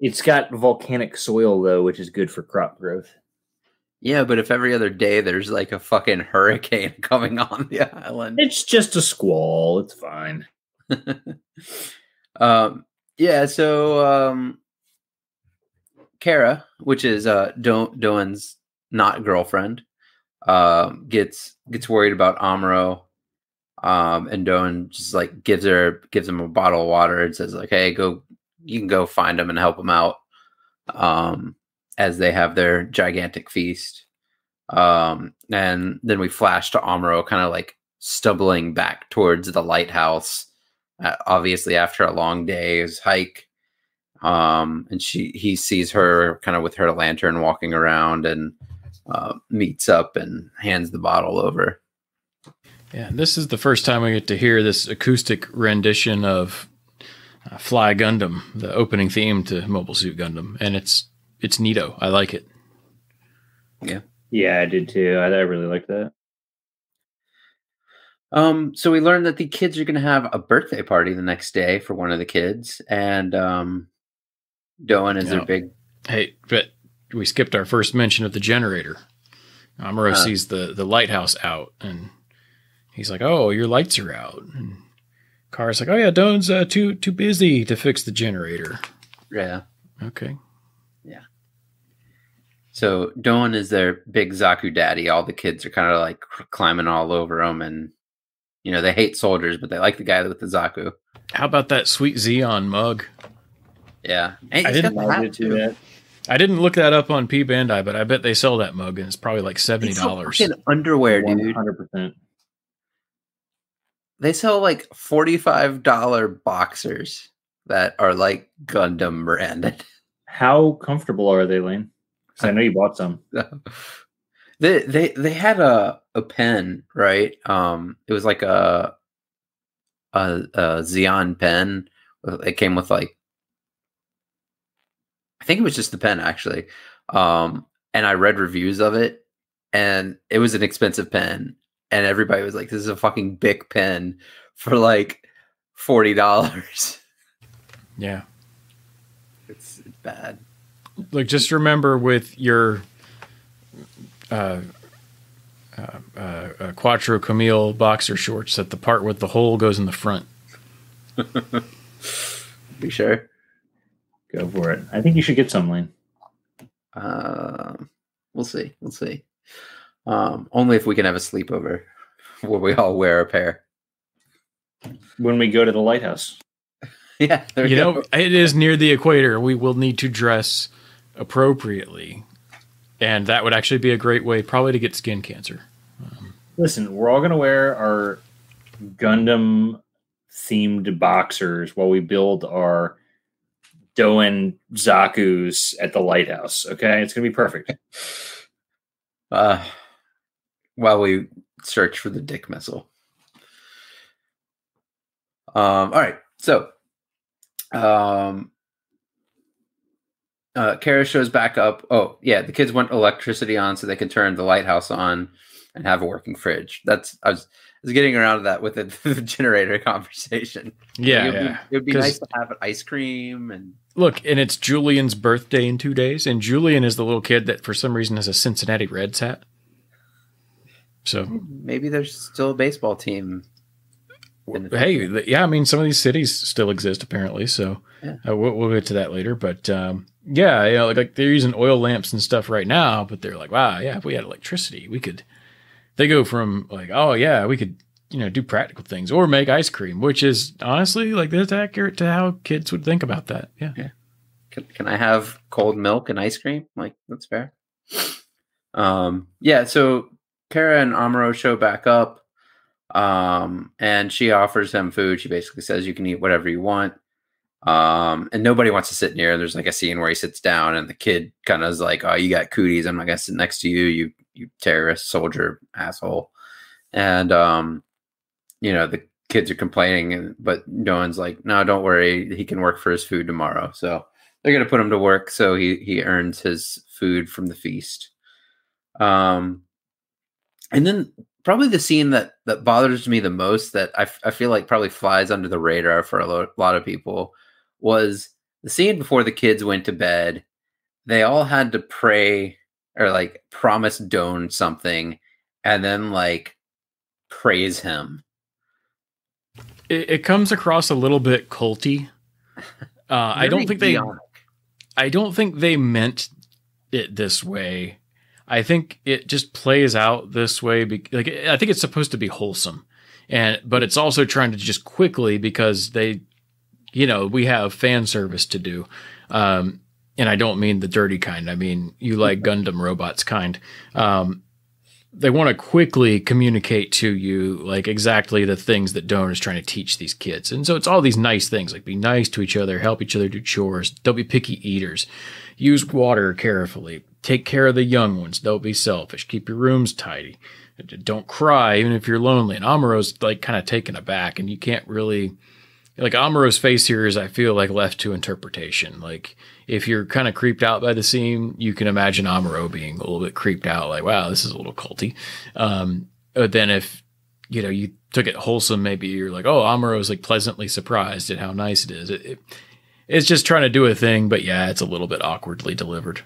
It's got volcanic soil though, which is good for crop growth. Yeah, but if every other day there's like a fucking hurricane coming on the island. It's just a squall. It's fine. So Cara, which is Doan's not girlfriend, gets worried about Amuro, and Doan just like gives him a bottle of water and says like, hey, you can go find him and help him out, as they have their gigantic feast. And then we flash to Amuro kind of like stumbling back towards the lighthouse, obviously after a long day's hike, and he sees her kind of with her lantern walking around, and meets up and hands the bottle over. Yeah, and this is the first time we get to hear this acoustic rendition of Fly Gundam, the opening theme to Mobile Suit Gundam, and it's neato. I like it. Yeah, I did too. I really like that. So we learned that the kids are going to have a birthday party the next day for one of the kids, and Doan is their big. Hey, but we skipped our first mention of the generator. Amuro sees the lighthouse out, and he's like, "Oh, your lights are out." And Cara's like, "Oh yeah, Doan's too busy to fix the generator." Yeah. Okay. Yeah. So Doan is their big Zaku daddy. All the kids are kind of like climbing all over him, and you know they hate soldiers, but they like the guy with the Zaku. How about that sweet Zeon mug? Yeah, I didn't know that. I didn't look that up on P Bandai, but I bet they sell that mug, and it's probably like $70. It's underwear, dude. 100%. They sell like $45 boxers that are like Gundam branded. How comfortable are they, Lane? Because I know you bought some. They had a pen, right? It was like a Xeon pen. It came with like. I think it was just the pen, actually. And I read reviews of it, and it was an expensive pen. And everybody was like, this is a fucking Bic pen for like $40. Yeah. It's bad. Like, just remember with your Quattro Camille boxer shorts that the part with the hole goes in the front. Be sure. Go for it. I think you should get some, Lane. We'll see. We'll see. Only if we can have a sleepover where we all wear a pair. When we go to the lighthouse. Yeah. You know, it is near the equator. We will need to dress appropriately. And that would actually be a great way probably to get skin cancer. Listen, we're all going to wear our Gundam-themed boxers while we build our Doan Zaku's at the lighthouse. Okay, it's gonna be perfect. While we search for the dick missile. All right, so Cara shows back up. Oh yeah, the kids want electricity on so they can turn the lighthouse on and have a working fridge. That's I was getting around to that with the generator conversation. Yeah, it'd be nice to have an ice cream and. Look, and it's Julian's birthday in 2 days, and Julian is the little kid that for some reason has a Cincinnati Reds hat. So maybe there's still a baseball team. Hey, yeah, I mean, some of these cities still exist apparently, so yeah. We'll get to that later. But yeah, you know, like they're using oil lamps and stuff right now, but they're like, wow, yeah, if we had electricity, we could. They go from like, oh yeah, we could, you know, do practical things or make ice cream, which is honestly like that's accurate to how kids would think about that. Yeah. Yeah. Can I have cold milk and ice cream? Like that's fair. Yeah. So Cara and Amuro show back up, and she offers him food. She basically says you can eat whatever you want. And nobody wants to sit near him. There's like a scene where he sits down and the kid kind of is like, oh, you got cooties. I'm not going to sit next to you. You terrorist soldier asshole. And, you know, the kids are complaining, but Doan's like, no, don't worry. He can work for his food tomorrow. So they're going to put him to work. So he earns his food from the feast. And then probably the scene that bothers me the most that I feel like probably flies under the radar for a lot of people was the scene before the kids went to bed. They all had to pray or like promise Doan something and then like praise him. It comes across a little bit culty. I don't think they meant it this way. I think it just plays out this way. Like I think it's supposed to be wholesome, but it's also trying to just quickly because they, you know, we have fan service to do. And I don't mean the dirty kind. I mean, you like Gundam robots kind. They want to quickly communicate to you like exactly the things that Doan is trying to teach these kids. And so it's all these nice things like be nice to each other, help each other do chores, don't be picky eaters, use water carefully, take care of the young ones, don't be selfish, keep your rooms tidy, don't cry even if you're lonely. And Amuro's like kind of taken aback and you can't really like Amuro's face here is I feel like left to interpretation. Like if you're kind of creeped out by the scene, you can imagine Amuro being a little bit creeped out, like, wow, this is a little culty. But then if you know, you took it wholesome. Maybe you're like, oh, Amuro's like pleasantly surprised at how nice it is. It's just trying to do a thing, but yeah, it's a little bit awkwardly delivered.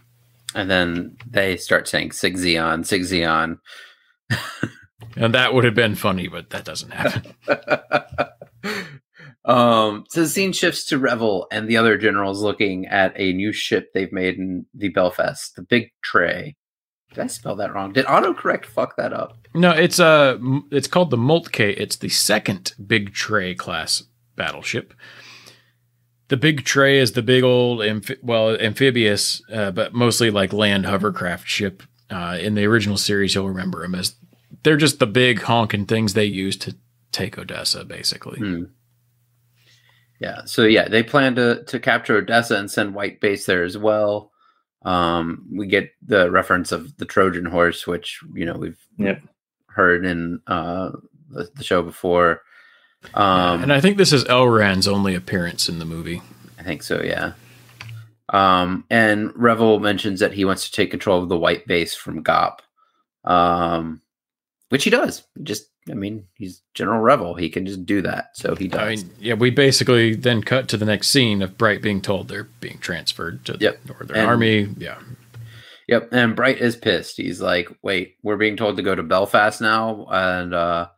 And then they start saying Sigzeon, Sigzeon. And that would have been funny, but that doesn't happen. So the scene shifts to Revil and the other generals looking at a new ship they've made in the Belfast, the Big Tray. Did I spell that wrong? Did autocorrect fuck that up? No, it's called the Moltke. It's the second Big Tray class battleship. The Big Tray is the big old, amphibious, but mostly like land hovercraft ship. In the original series, you'll remember them as they're just the big honking things they use to take Odessa, basically. Hmm. Yeah. So yeah, they plan to capture Odessa and send White Base there as well. We get the reference of the Trojan horse, which, you know, we've heard in the show before. And I think this is Elran's only appearance in the movie. I think so, yeah. And Revil mentions that he wants to take control of the White Base from Gopp, which he does. Just, I mean, he's General Revil. He can just do that, so he does. I mean, yeah, we basically then cut to the next scene of Bright being told they're being transferred to the Northern Army. Yeah. Yep, and Bright is pissed. He's like, wait, we're being told to go to Belfast now,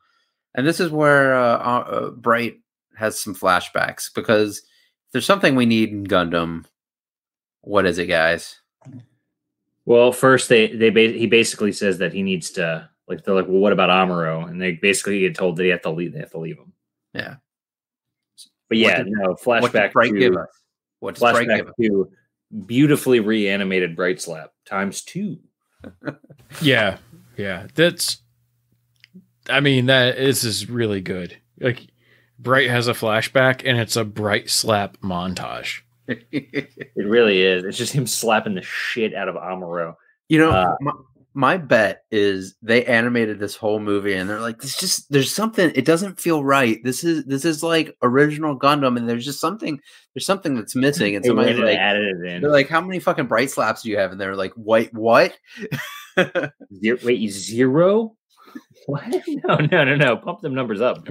and this is where Bright has some flashbacks, because if there's something we need in Gundam, what is it, guys? Well, first he basically says that he needs to, like, they're like, well, what about Amuro? And they basically get told that they have to leave him. Yeah. But yeah, no, flashback to beautifully reanimated Bright Slap ×2. Yeah. Yeah. I mean, this is really good. Like, Bright has a flashback, and it's a Bright Slap montage. It really is. It's just him slapping the shit out of Amuro. You know, my bet is they animated this whole movie, and they're like, there's something. It doesn't feel right. This is like original Gundam, and there's just something. There's something that's missing, and somebody's like, added it in. They're like, how many fucking Bright Slaps do you have? And they're like, wait, what? Wait, zero? What? No. Pump them numbers up.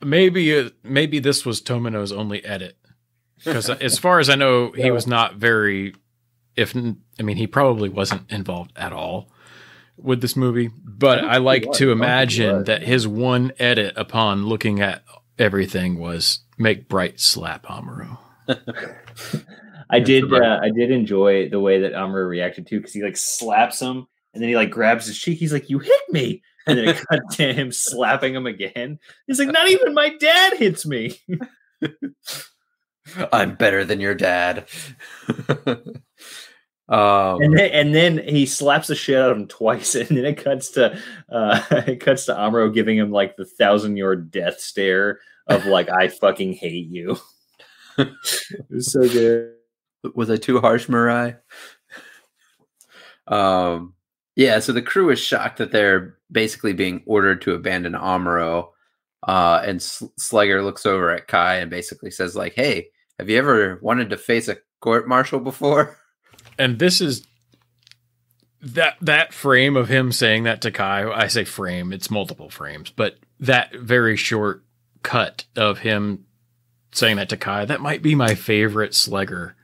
Maybe this was Tomino's only edit. Because as far as I know, he was not very, he probably wasn't involved at all with this movie. But I like to imagine that his one edit upon looking at everything was make Bright slap Amuro. I did enjoy the way that Amuro reacted to, because he like slaps him and then he like grabs his cheek. He's like, you hit me. And then it cut to him slapping him again. He's like, not even my dad hits me. I'm better than your dad. And then he slaps the shit out of him twice, and then it cuts to Amuro giving him like the 1,000-yard death stare of like, I fucking hate you. It was so good. Was I too harsh, Mirai? Yeah, so the crew is shocked that they're basically being ordered to abandon Amuro. And Slager looks over at Kai and basically says, like, hey, have you ever wanted to face a court-martial before? And this is that frame of him saying that to Kai. I say frame, it's multiple frames, but that very short cut of him saying that to Kai, that might be my favorite Slager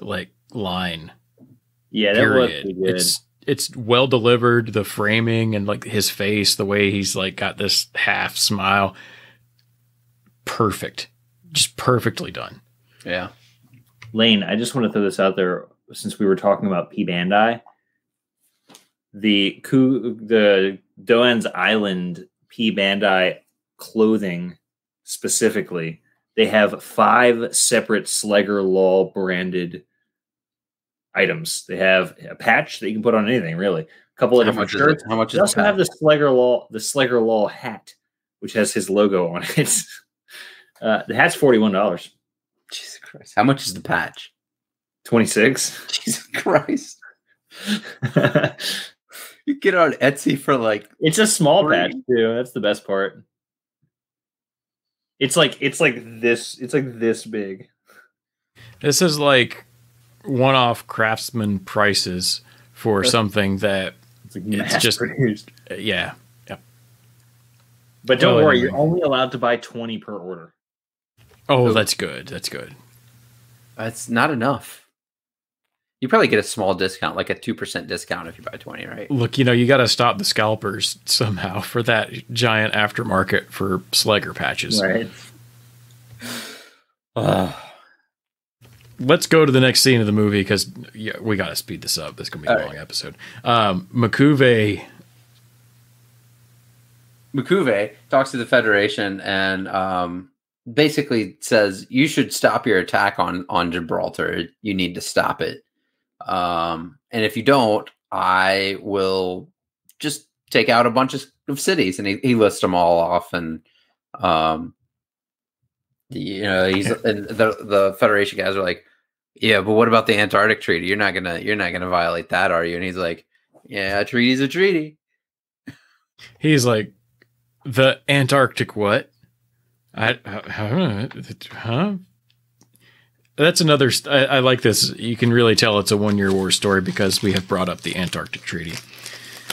like line. Yeah, that was pretty good. It's well delivered, the framing and like his face, the way he's like got this half smile. Perfect. Just perfectly done. Yeah. Lane, I just want to throw this out there since we were talking about P Bandai. The Doan's Island P Bandai clothing specifically, they have 5 separate Slager Law branded items. They have a patch that you can put on anything, really. A couple of different shirts. How much? They also have the Slager Law hat, which has his logo on it. The hat's $41. Jesus Christ! How much is the patch? 26. Jesus Christ! You get it on Etsy for like. It's a small patch too. That's the best part. It's like this big. This is like one-off Craftsman prices for something that it's just produced. Yeah. But don't worry, you're only allowed to buy 20 per order. Oh, that's good. That's good. That's not enough. You probably get a small discount, like a 2% discount if you buy 20, right? Look, you know, you got to stop the scalpers somehow for that giant aftermarket for Slager patches. Right. Let's go to the next scene of the movie because we got to speed this up. This is going to be a long episode. M'Quve talks to the Federation and basically says, you should stop your attack on Gibraltar. You need to stop it. And if you don't, I will just take out a bunch of cities. And he lists them all off. And, you know, the Federation guys are like, yeah, but what about the Antarctic Treaty? You're not gonna violate that, are you? And he's like, yeah, a treaty's a treaty. He's like, the Antarctic what? I don't know. Huh? That's another. I like this. You can really tell it's a one-year war story because we have brought up the Antarctic Treaty.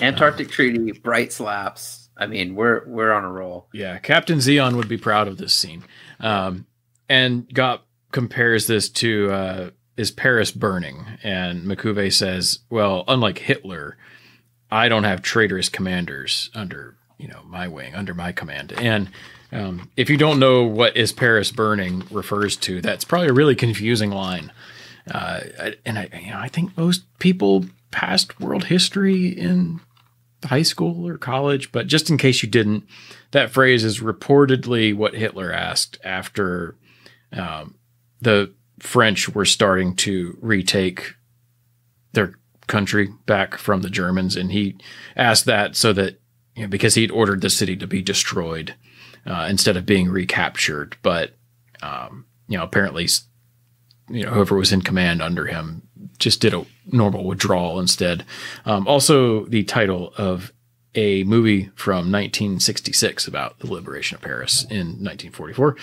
Antarctic Treaty, Bright slaps. I mean, we're on a roll. Yeah, Captain Zeon would be proud of this scene. And Gopp compares this to is Paris burning? And M'Quve says, well, unlike Hitler, I don't have traitorous commanders under, you know, my wing, under my command. And if you don't know what is Paris burning refers to, that's probably a really confusing line. I think most people passed world history in high school or college, but just in case you didn't, that phrase is reportedly what Hitler asked after the French were starting to retake their country back from the Germans. And he asked that so that, you know, because he'd ordered the city to be destroyed instead of being recaptured. But, you know, apparently, you know, whoever was in command under him just did a normal withdrawal instead. Also the title of a movie from 1966 about the liberation of Paris in 1944.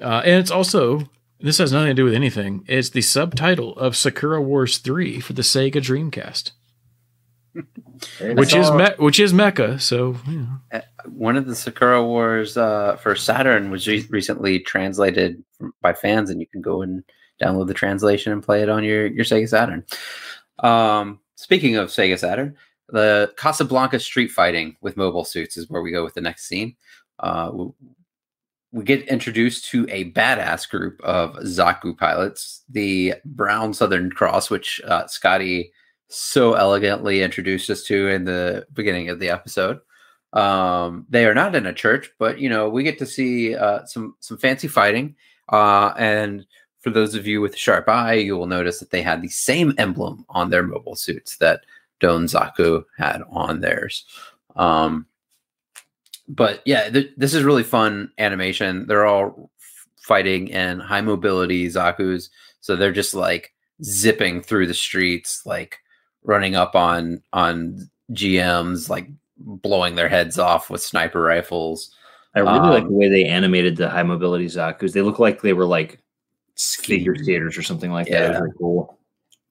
And it's also, this has nothing to do with anything. It's the subtitle of Sakura Wars 3 for the Sega Dreamcast, which is Mecha. So, you know. One of the Sakura Wars for Saturn was recently translated by fans, and you can go and download the translation and play it on your Sega Saturn. Speaking of Sega Saturn, the Casablanca street fighting with mobile suits is where we go with the next scene. We get introduced to a badass group of Zaku pilots, the Brown Southern Cross, which Scotty so elegantly introduced us to in the beginning of the episode. They are not in a church, but, you know, we get to see some fancy fighting. And for those of you with a sharp eye, you will notice that they had the same emblem on their mobile suits that Don Zaku had on theirs. But yeah, this is really fun animation. They're all fighting in high mobility Zakus. So they're just like zipping through the streets, like running up on GMs, like blowing their heads off with sniper rifles. I really like the way they animated the high mobility Zakus. They look like they were like figure skaters or something like that. It was really cool.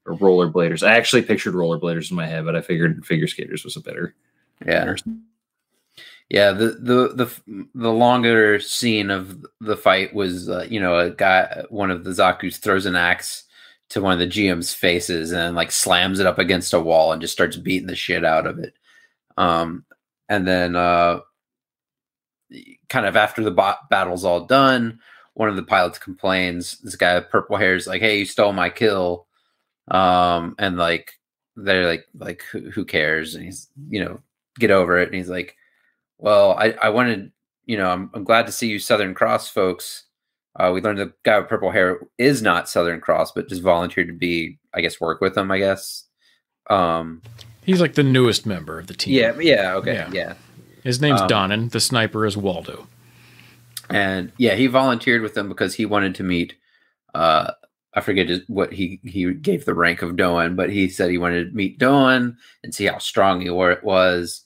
Or rollerbladers. I actually pictured rollerbladers in my head, but I figured figure skaters was a better comparison. Yeah, the longer scene of the fight was, you know, a guy, one of the Zakus throws an axe to one of the GM's faces and like slams it up against a wall and just starts beating the shit out of it. And then kind of after the battle's all done, one of the pilots complains. This guy with purple hair is like, "Hey, you stole my kill." And like, they're like, who cares? And he's, you know, get over it. And he's like, well, I wanted, you know, I'm glad to see you Southern Cross folks. We learned the guy with purple hair is not Southern Cross, but just volunteered to be, I guess, work with them, I guess. He's like the newest member of the team. Yeah. Okay. Yeah. His name's Donnan. The sniper is Waldo. And yeah, he volunteered with them because he wanted to meet, I forget what he gave the rank of Doan, but he said he wanted to meet Doan and see how strong he was,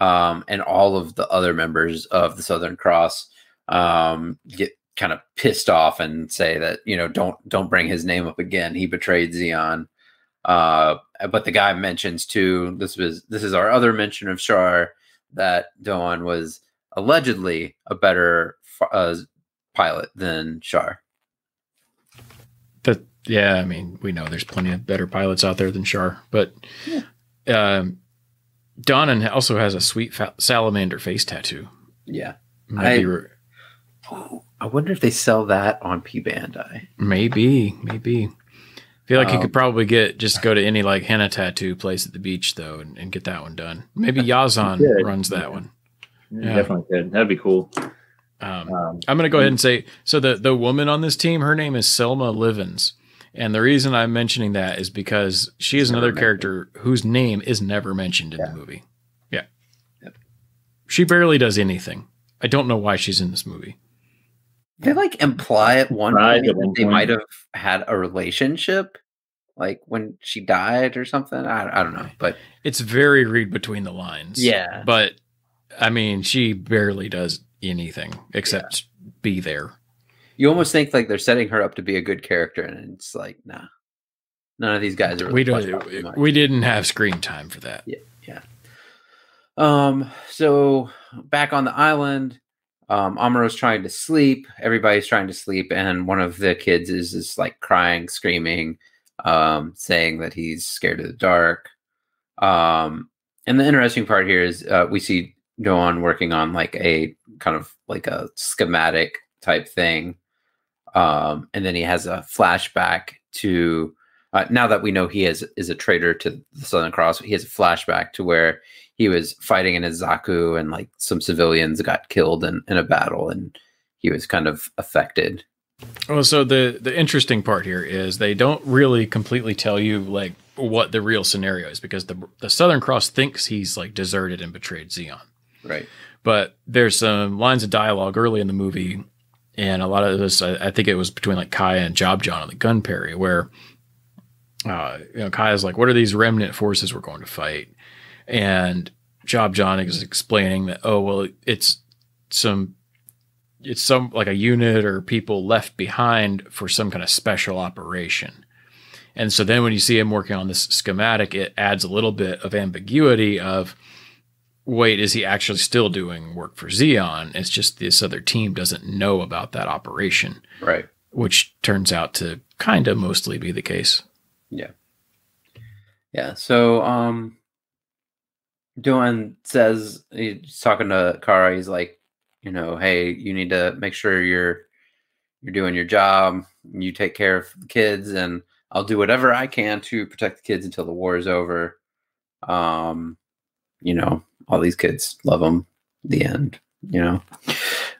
and all of the other members of the Southern Cross get kind of pissed off and say that, you know, don't bring his name up again. He betrayed Zeon. But the guy mentions too, this is our other mention of Char, that Doan was allegedly a better pilot than Char. But yeah, I mean, we know there's plenty of better pilots out there than Char, but yeah. Donnan also has a sweet salamander face tattoo. Yeah. I wonder if they sell that on P-Bandai. Maybe. I feel like you could probably go to any like henna tattoo place at the beach though and get that one done. Maybe Yazan runs that one. Yeah. Definitely could. That'd be cool. I'm going to go ahead and say, so the woman on this team, her name is Selma Livins. And the reason I'm mentioning that is because she is another character whose name is never mentioned in the movie. Yeah. Yep. She barely does anything. I don't know why she's in this movie. They like imply at one point that they might have had a relationship, like when she died or something. I don't know, but it's very read between the lines. Yeah. But I mean, she barely does anything except be there. You almost think like they're setting her up to be a good character, and it's like, nah, none of these guys are. Really we didn't have screen time for that. Yeah. So back on the island, Amaro's trying to sleep. Everybody's trying to sleep, and one of the kids is just like crying, screaming, saying that he's scared of the dark. And the interesting part here is we see Doan working on like a kind of like a schematic type thing. And then he has a flashback to now that we know he is a traitor to the Southern Cross. He has a flashback to where he was fighting in a Zaku and like some civilians got killed in a battle and he was kind of affected. Well, so the interesting part here is they don't really completely tell you like what the real scenario is, because the Southern Cross thinks he's like deserted and betrayed Zeon. Right. But there's some lines of dialogue early in the movie. And a lot of this, I think it was between like Kai and Job John on the Gunperry, where Kai is like, "What are these remnant forces we're going to fight?" And Job John is explaining that, "Oh, well, it's some like a unit or people left behind for some kind of special operation." And so then when you see him working on this schematic, it adds a little bit of ambiguity of, wait, is he actually still doing work for Zeon? It's just this other team doesn't know about that operation. Right. Which turns out to kind of mostly be the case. Yeah. Yeah. So Doan says, he's talking to Cara, he's like, hey, you need to make sure you're doing your job. You take care of the kids, and I'll do whatever I can to protect the kids until the war is over. All these kids love them. The end,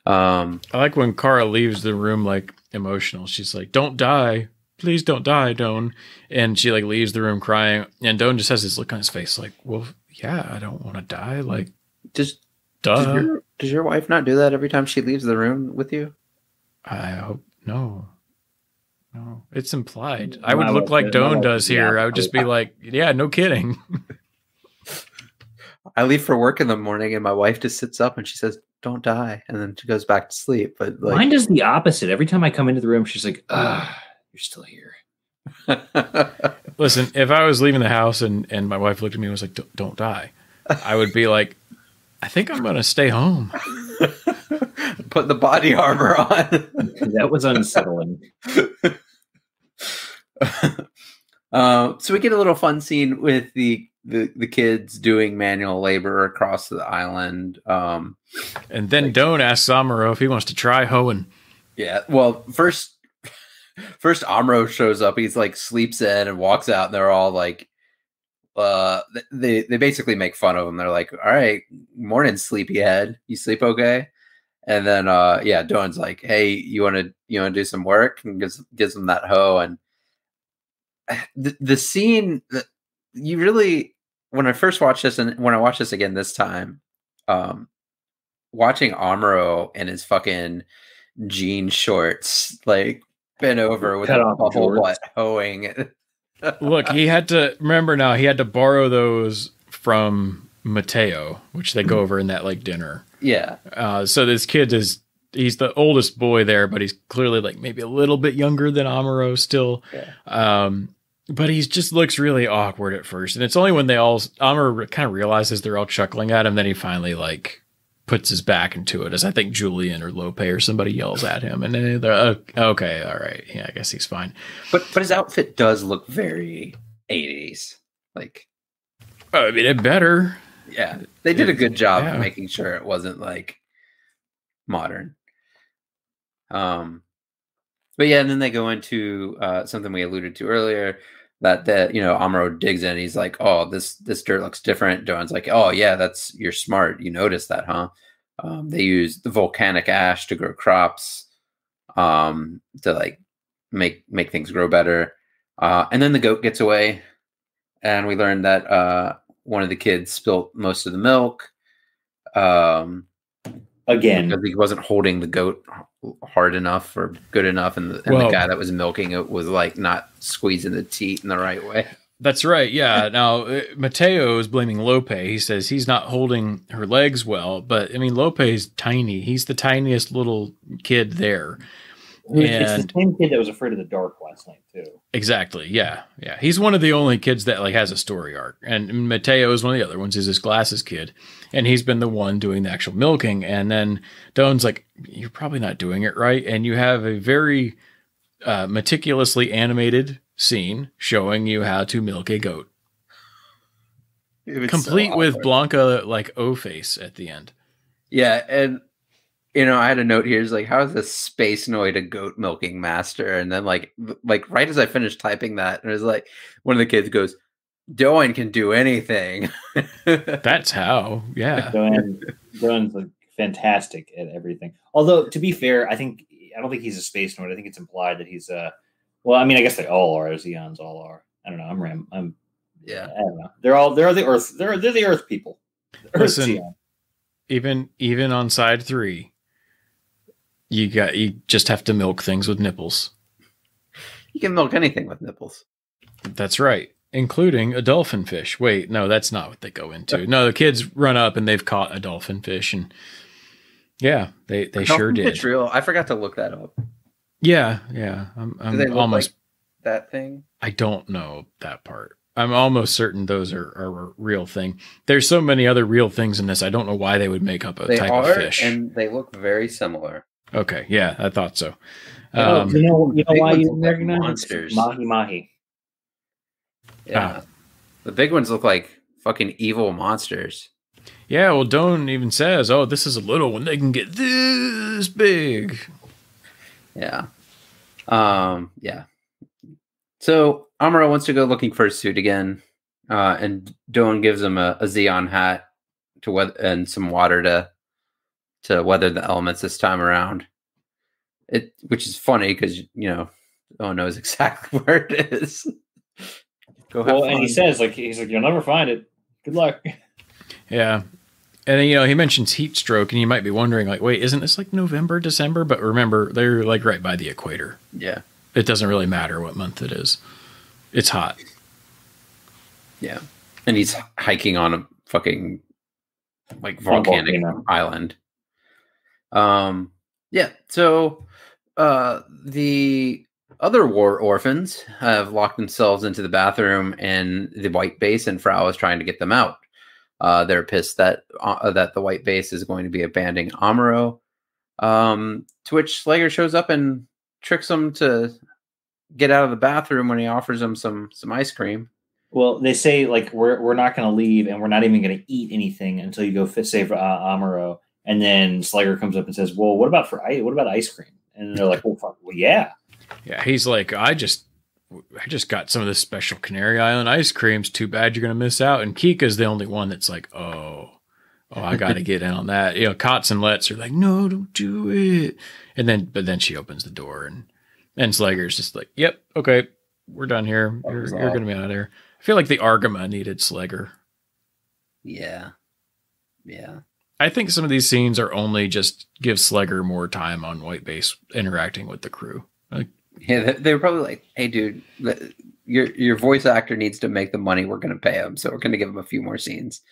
I like when Cara leaves the room, like emotional. She's like, "Don't die. Please don't die, Doan." And she like leaves the room crying. And Doan just has this look on his face like, well, yeah, I don't want to die. Like, just duh. Does your wife not do that every time she leaves the room with you? I hope no, it's implied. I would look like Doan does here. I would just be like, yeah, no kidding. I leave for work in the morning and my wife just sits up and she says, "Don't die." And then she goes back to sleep. But like, mine does the opposite. Every time I come into the room, she's like, "You're still here." Listen, if I was leaving the house and my wife looked at me and was like, "Don't die," I would be like, I think I'm going to stay home. Put the body armor on. That was unsettling. So we get a little fun scene with the kids doing manual labor across the island. And then like, Doan asks Amuro if he wants to try hoeing. Yeah. Well, first Amuro shows up. He's like sleeps in and walks out. And they're all like, they basically make fun of him. They're like, "All right, morning, sleepyhead. You sleep okay?" And then, Doan's like, "Hey, you want to do some work?" And gives him that hoe. And the scene that you really, when I first watched this and when I watched this again this time, watching Amuro in his fucking jean shorts, like bent over with a whole lot hoeing. Look, he had to borrow those from Mateo, which they go over in that like dinner. Yeah. So this kid he's the oldest boy there, but he's clearly like maybe a little bit younger than Amuro still. Yeah. But he just looks really awkward at first. And it's only when Amuro kind of realizes they're all chuckling at him that he finally like puts his back into it, as I think Julian or Lope or somebody yells at him, and then they're okay, all right, yeah, I guess he's fine. But his outfit does look very 80s, like. I mean, it better. Yeah, they did a good job of making sure it wasn't like modern. But yeah, and then they go into something we alluded to earlier, that you know, Amuro digs in. He's like, "Oh, this dirt looks different." Doan's like, "Oh yeah, you're smart. You noticed that, huh?" They use the volcanic ash to grow crops, to like make things grow better. And then the goat gets away, and we learn that one of the kids spilt most of the milk. Again, because he wasn't holding the goat hard enough or good enough, and the guy that was milking it was like not squeezing the teat in the right way. That's right. Yeah. Now Mateo is blaming Lope. He says he's not holding her legs well, but I mean, Lope's tiny. He's the tiniest little kid there. It's the same kid that was afraid of the dark last night too. Exactly. Yeah. Yeah. He's one of the only kids that like has a story arc, and Mateo is one of the other ones. He's this glasses kid, and he's been the one doing the actual milking. And then Doan's like, "You're probably not doing it right." And you have a very meticulously animated scene showing you how to milk a goat, complete with Blanca like O face at the end. Yeah, and. You know, I had a note here. It's like, how is this spacenoid a goat milking master? And then, like right as I finished typing that, it was like one of the kids goes, "Doan can do anything." That's how, yeah. Doan's like fantastic at everything. Although, to be fair, I don't think he's a spacenoid. I think it's implied that he's a. Well, I mean, I guess they all are. Zeons all are. I don't know. I don't know. They're the Earth. They're the Earth people. Listen, Zeon. even on side 3. You just have to milk things with nipples. You can milk anything with nipples. That's right, including a dolphin fish. Wait, no, that's not what they go into. No, the kids run up and they've caught a dolphin fish, and yeah, they sure did. It's real. I forgot to look that up. Yeah. I'm do they look almost like that thing. I don't know that part. I'm almost certain those are a real thing. There's so many other real things in this. I don't know why they would make up a type of fish. And they look very similar. Okay, yeah, I thought so. You know why you recognize monsters? Mahi-mahi. Yeah. The big ones look like fucking evil monsters. Yeah, well, Doan even says, "Oh, this is a little one. They can get this big." Yeah. Yeah. So Amuro wants to go looking for his suit again, and Doan gives him a Zeon hat to weather, and some water to weather the elements this time around, which is funny because, you know, Doan knows exactly where it is. And he says, like, he's like, "You'll never find it. Good luck." Yeah. And, you know, he mentions heat stroke, and you might be wondering, like, wait, isn't this like November, December? But remember, they're like right by the equator. Yeah. It doesn't really matter what month it is. It's hot. Yeah. And he's hiking on a fucking, like, volcanic island. Yeah, so the other war orphans have locked themselves into the bathroom in the White Base, and Frau is trying to get them out. They're pissed that the White Base is going to be abandoning Amuro, to which Slager shows up and tricks them to get out of the bathroom when he offers them some ice cream. Well, they say, like, we're not going to leave, and we're not even going to eat anything until you go save Amuro. And then Slager comes up and says, "Well, what about ice cream?" And they're like, "Well, fuck, well, yeah." Yeah, he's like, "I just got some of this special Canary Island ice creams. Too bad you're gonna miss out." And Kika's the only one that's like, "Oh, I got to get in on that." You know, Cots and Lets are like, "No, don't do it." And then, but then she opens the door, and Slager's just like, "Yep, okay, we're done here. You're gonna be out of there." I feel like the Argama needed Slager. Yeah, yeah. I think some of these scenes are only just give Slager more time on White Base interacting with the crew. Like, yeah, they were probably like, "Hey, dude, your voice actor needs to make the money we're going to pay him, so we're going to give him a few more scenes."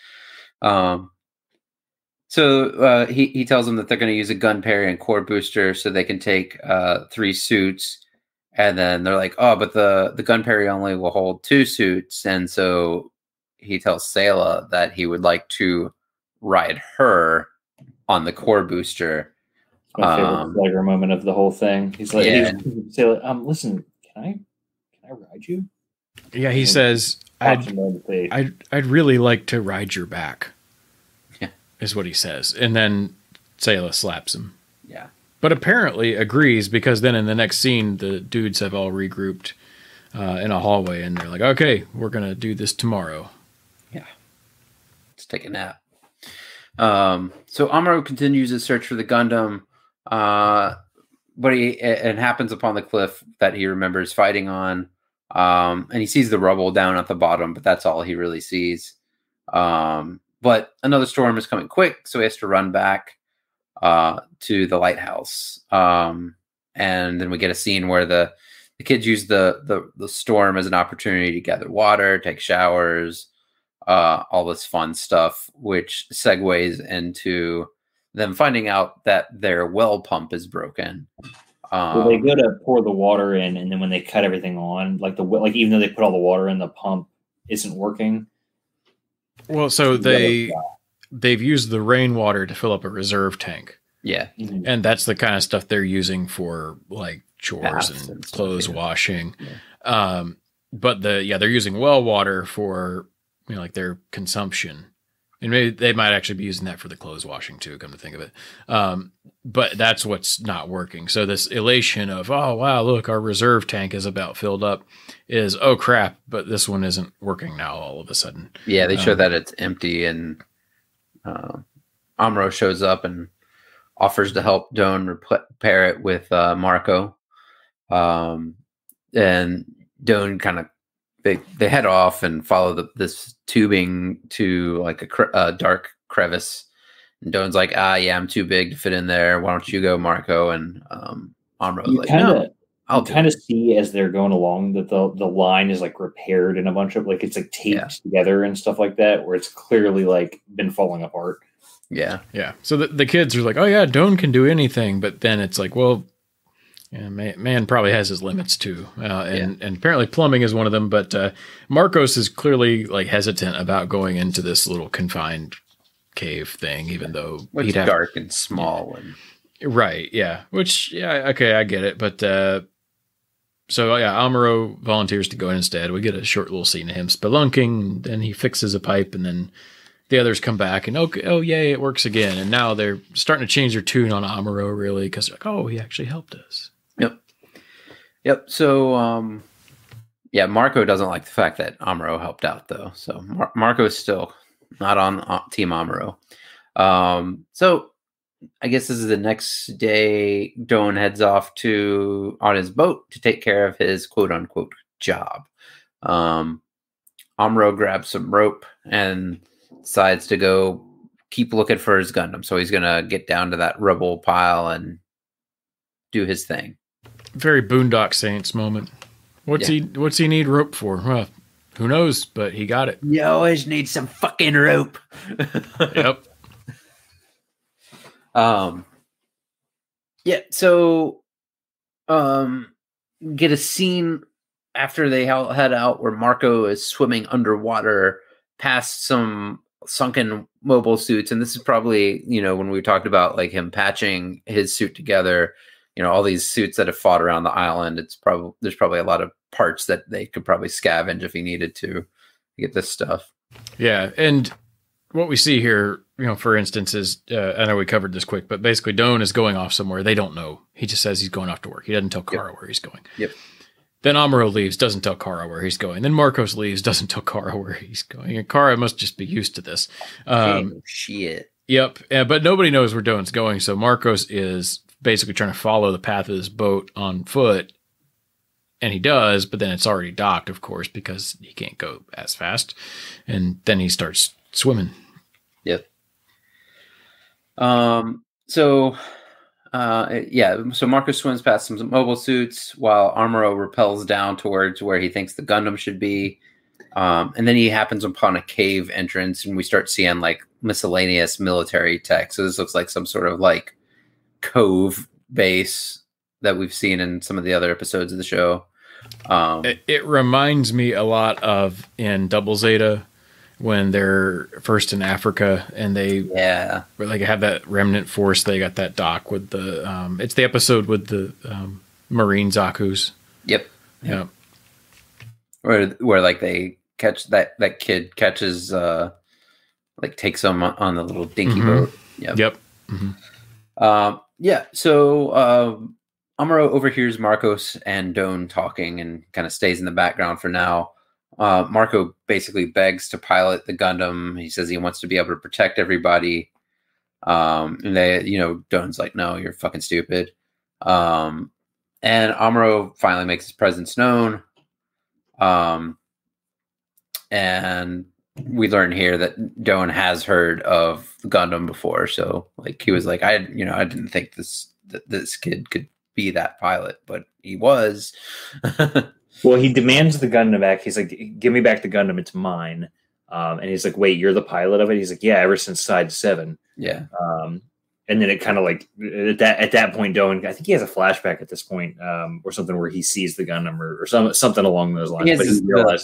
So he tells them that they're going to use a Gunperry and core booster so they can take 3 suits, and then they're like, "Oh, but the Gunperry only will hold 2 suits," and so he tells Sayla that he would like to ride her on the core booster. My favorite Slager moment of the whole thing. He's like, yeah. Listen, can I ride you? Yeah, he says, I'd really like to ride your back. Yeah, is what he says, and then Sayla slaps him. Yeah, but apparently agrees, because then in the next scene, the dudes have all regrouped in a hallway, and they're like, "Okay, we're gonna do this tomorrow." Yeah, let's take a nap. So Amuro continues his search for the Gundam. But it happens upon the cliff that he remembers fighting on. And he sees the rubble down at the bottom, but that's all he really sees. But another storm is coming quick, so he has to run back to the lighthouse. And then we get a scene where the kids use the storm as an opportunity to gather water, take showers, all this fun stuff, which segues into them finding out that their well pump is broken. Well, they go to pour the water in, and then when they cut everything on, like even though they put all the water in, the pump isn't working. Well, so they've used the rainwater to fill up a reserve tank. Yeah, mm-hmm. And that's the kind of stuff they're using for like chores and clothes washing. Yeah. But they're using well water for like their consumption. And maybe they might actually be using that for the clothes washing too, come to think of it. But that's what's not working. So this elation of, oh, wow, look, our reserve tank is about filled up is, oh, crap, but this one isn't working now all of a sudden. Yeah, they show that it's empty, and Amuro shows up and offers to help Doan repair it with Marco. And Doan kind of, They head off and follow this tubing to like a dark crevice. And Doan's like, I'm too big to fit in there. Why don't you go, Marco? And Amuro's like, no, I'll kind of see as they're going along that the line is like repaired in a bunch of like, it's like taped together and stuff like that, where it's clearly like been falling apart. Yeah. Yeah. So the kids are like, oh yeah, Doan can do anything. But then it's like, well, yeah, man probably has his limits too, and apparently plumbing is one of them. But Marcos is clearly like hesitant about going into this little confined cave thing, even though it's dark and small. Yeah. Right? Yeah. Which, yeah, okay, I get it. But Amuro volunteers to go in instead. We get a short little scene of him spelunking, then he fixes a pipe, and then the others come back and, okay, it works again. And now they're starting to change their tune on Amuro really, because they're like, oh, he actually helped us. Yep. So, Marco doesn't like the fact that Amuro helped out, though. So Marco is still not on Team Amuro. So I guess this is the next day. Doan heads off on his boat to take care of his quote-unquote job. Amuro grabs some rope and decides to go keep looking for his Gundam. So he's going to get down to that rubble pile and do his thing. Very Boondock Saints moment. What's he need rope for? Well, who knows, but he got it. You always need some fucking rope. Yep. So get a scene after they head out where Marco is swimming underwater past some sunken mobile suits. And this is probably, when we talked about like him patching his suit together, all these suits that have fought around the island, there's probably a lot of parts that they could probably scavenge if he needed to get this stuff. Yeah. And what we see here, for instance, is, I know we covered this quick, but basically Doan is going off somewhere. They don't know. He just says he's going off to work. He doesn't tell Cara where he's going. Yep. Then Amuro leaves, doesn't tell Cara where he's going. Then Marcos leaves, doesn't tell Cara where he's going. And Cara must just be used to this. Shit. Yep. But nobody knows where Doan's going. So Marcos is basically trying to follow the path of his boat on foot. And he does, but then it's already docked, of course, because he can't go as fast. And then he starts swimming. Yep. So Marcus swims past some mobile suits while Amuro repels down towards where he thinks the Gundam should be. And then he happens upon a cave entrance, and we start seeing like miscellaneous military tech. So this looks like some sort of like cove base that we've seen in some of the other episodes of the show. It reminds me a lot of in Double Zeta when they're first in Africa and they like have that remnant force. They got that dock with the it's the episode with the Marine Zakus. Yep. Yeah. Where like they catch that kid catches like takes them on the little dinky boat. Yep. Yep. Mm-hmm. Yeah. So Amuro overhears Marcos and Doan talking and kind of stays in the background for now. Marco basically begs to pilot the Gundam. He says he wants to be able to protect everybody. And they, you know, Doan's like, no, you're fucking stupid. And Amuro finally makes his presence known. And we learn here that Doan has heard of Gundam before. So like, he was like, I didn't think this kid could be that pilot, but he was. Well, he demands the Gundam back. He's like, give me back the Gundam. It's mine. And he's like, wait, you're the pilot of it? He's like, yeah, ever since Side 7. Yeah. And then it kind of like, at that point, Doan, I think he has a flashback at this point or something where he sees the Gundam or something along those lines. He has a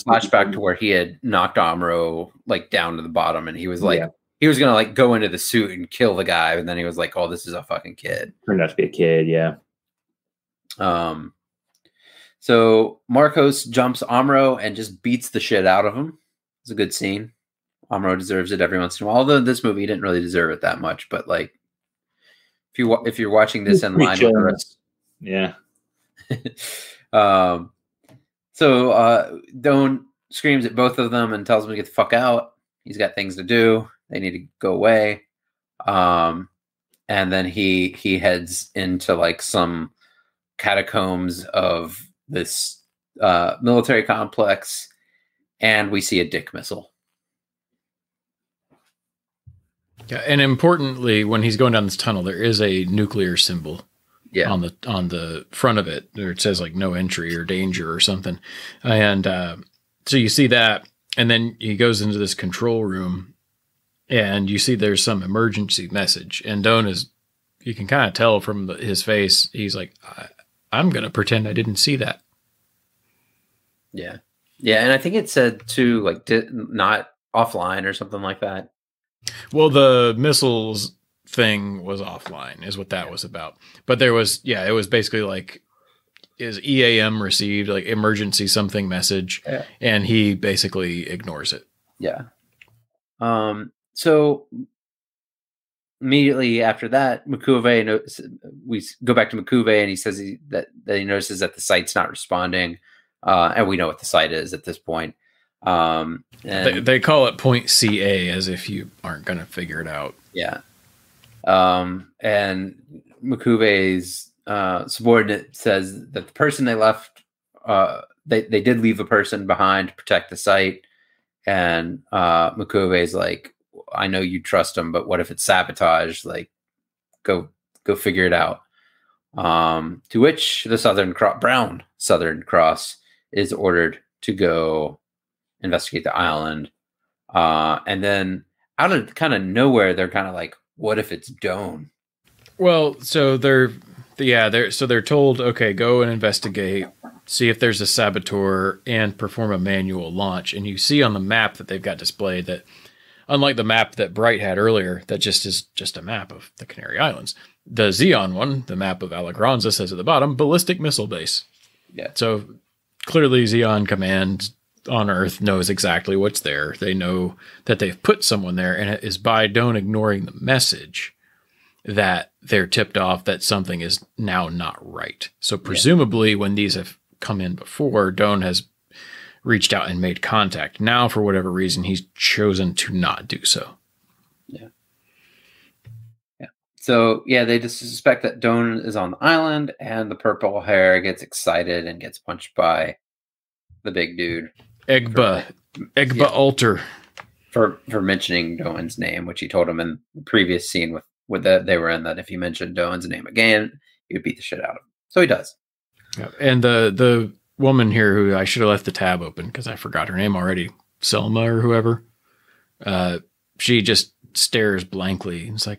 flashback to where he had knocked Amuro like down to the bottom. And he was like, he was going to like go into the suit and kill the guy. And then he was like, oh, this is a fucking kid. Turned out to be a kid. Yeah. So Marcos jumps Amuro and just beats the shit out of him. It's a good scene. Amuro deserves it every once in a while. Although this movie didn't really deserve it that much, but like if you're watching this in line with the rest, yeah. So Doan screams at both of them and tells them to get the fuck out. He's got things to do. They need to go away. And then he heads into like some catacombs of this military complex, and we see a dick missile. Yeah, and importantly, when he's going down this tunnel, there is a nuclear symbol on the front of it, where it says like no entry or danger or something. And so you see that, and then he goes into this control room, and you see there's some emergency message. And Doan is, you can kind of tell from his face, he's like, I'm going to pretend I didn't see that. Yeah. Yeah. And I think it said too, like not offline or something like that. Well, the missiles thing was offline is what that was about. But there was, it was basically like is EAM received, like emergency something message. Yeah. And he basically ignores it. Yeah. So immediately after that, M'Quve, we go back to M'Quve, and he says that he notices that the site's not responding, and we know what the site is at this point. They call it Point CA as if you aren't going to figure it out. Yeah. And M'Quve's subordinate says that the person they left, they did leave a person behind to protect the site, and M'Quve's like, I know you trust him, but what if it's sabotage? Like, go figure it out. To which the Brown Southern Cross is ordered to go investigate the island. And then out of kind of nowhere, they're kind of like, what if it's Doan? Well, so they're told, okay, go and investigate, see if there's a saboteur, and perform a manual launch. And you see on the map that they've got displayed that, unlike the map that Bright had earlier, that is just a map of the Canary Islands. The Xeon one, the map of Alegranza, says at the bottom, ballistic missile base. Yeah. So clearly Xeon Command on Earth knows exactly what's there. They know that they've put someone there, and it is by Doan ignoring the message that they're tipped off that something is now not right. So presumably when these have come in before, Doan has reached out and made contact. Now, for whatever reason, he's chosen to not do so. Yeah. Yeah. So, they just suspect that Doan is on the island, and the purple hair gets excited and gets punched by the big dude. Egba Alter. For mentioning Doan's name, which he told him in the previous scene with that they were in, that if he mentioned Doan's name again, he would beat the shit out of him. So he does. Yeah. And the woman here, who I should have left the tab open because I forgot her name already, Selma or whoever, she just stares blankly. It's like,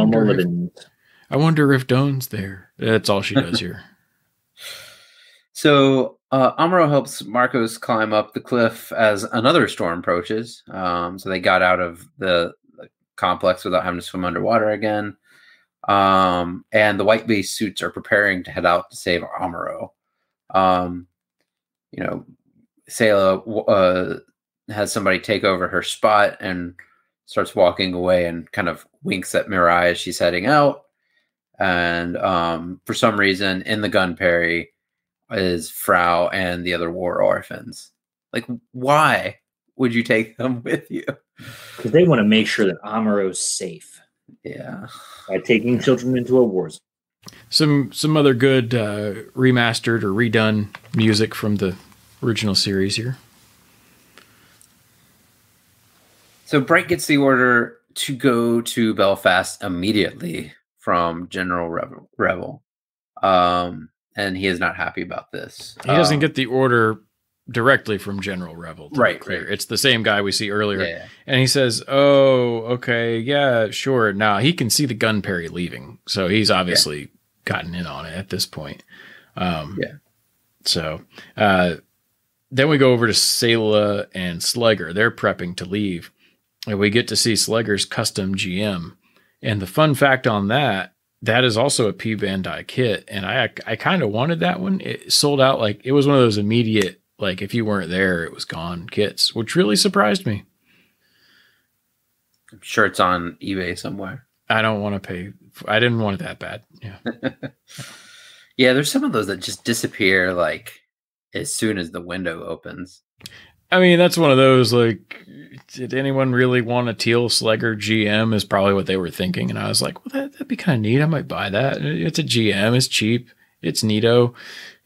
I wonder if Doan's there. That's all she does here. So Amuro helps Marcos climb up the cliff as another storm approaches. So they got out of the complex without having to swim underwater again. And the White Base suits are preparing to head out to save Amuro. You know, Sayla has somebody take over her spot and starts walking away and kind of winks at Mirai as she's heading out. And for some reason, in the Gunperry is Frau and the other war orphans. Like, why would you take them with you? Because they want to make sure that Amuro's safe. Yeah. By taking children into a war zone. Some other good remastered or redone music from the original series here. So Bright gets the order to go to Belfast immediately from General Revil. And he is not happy about this. He doesn't get the order directly from General Revil. Right, clear. Right. It's the same guy we see earlier. Yeah. And he says, oh, okay, yeah, sure. Now, he can see the Gunperry leaving. So he's obviously gotten in on it at this point. So then we go over to Sayla and Slager. They're prepping to leave. And we get to see Slager's custom GM. And the fun fact on that, that is also a P. Bandai kit. And I kind of wanted that one. It sold out. Like, it was one of those immediate, like, if you weren't there, it was gone kits, which really surprised me. I'm sure it's on eBay somewhere. I don't want to pay. I didn't want it that bad. Yeah. Yeah, there's some of those that just disappear, like, as soon as the window opens. I mean, that's one of those, like, did anyone really want a teal Slager GM is probably what they were thinking. And I was like, well, that'd be kind of neat. I might buy that. It's a GM. It's cheap. It's neato.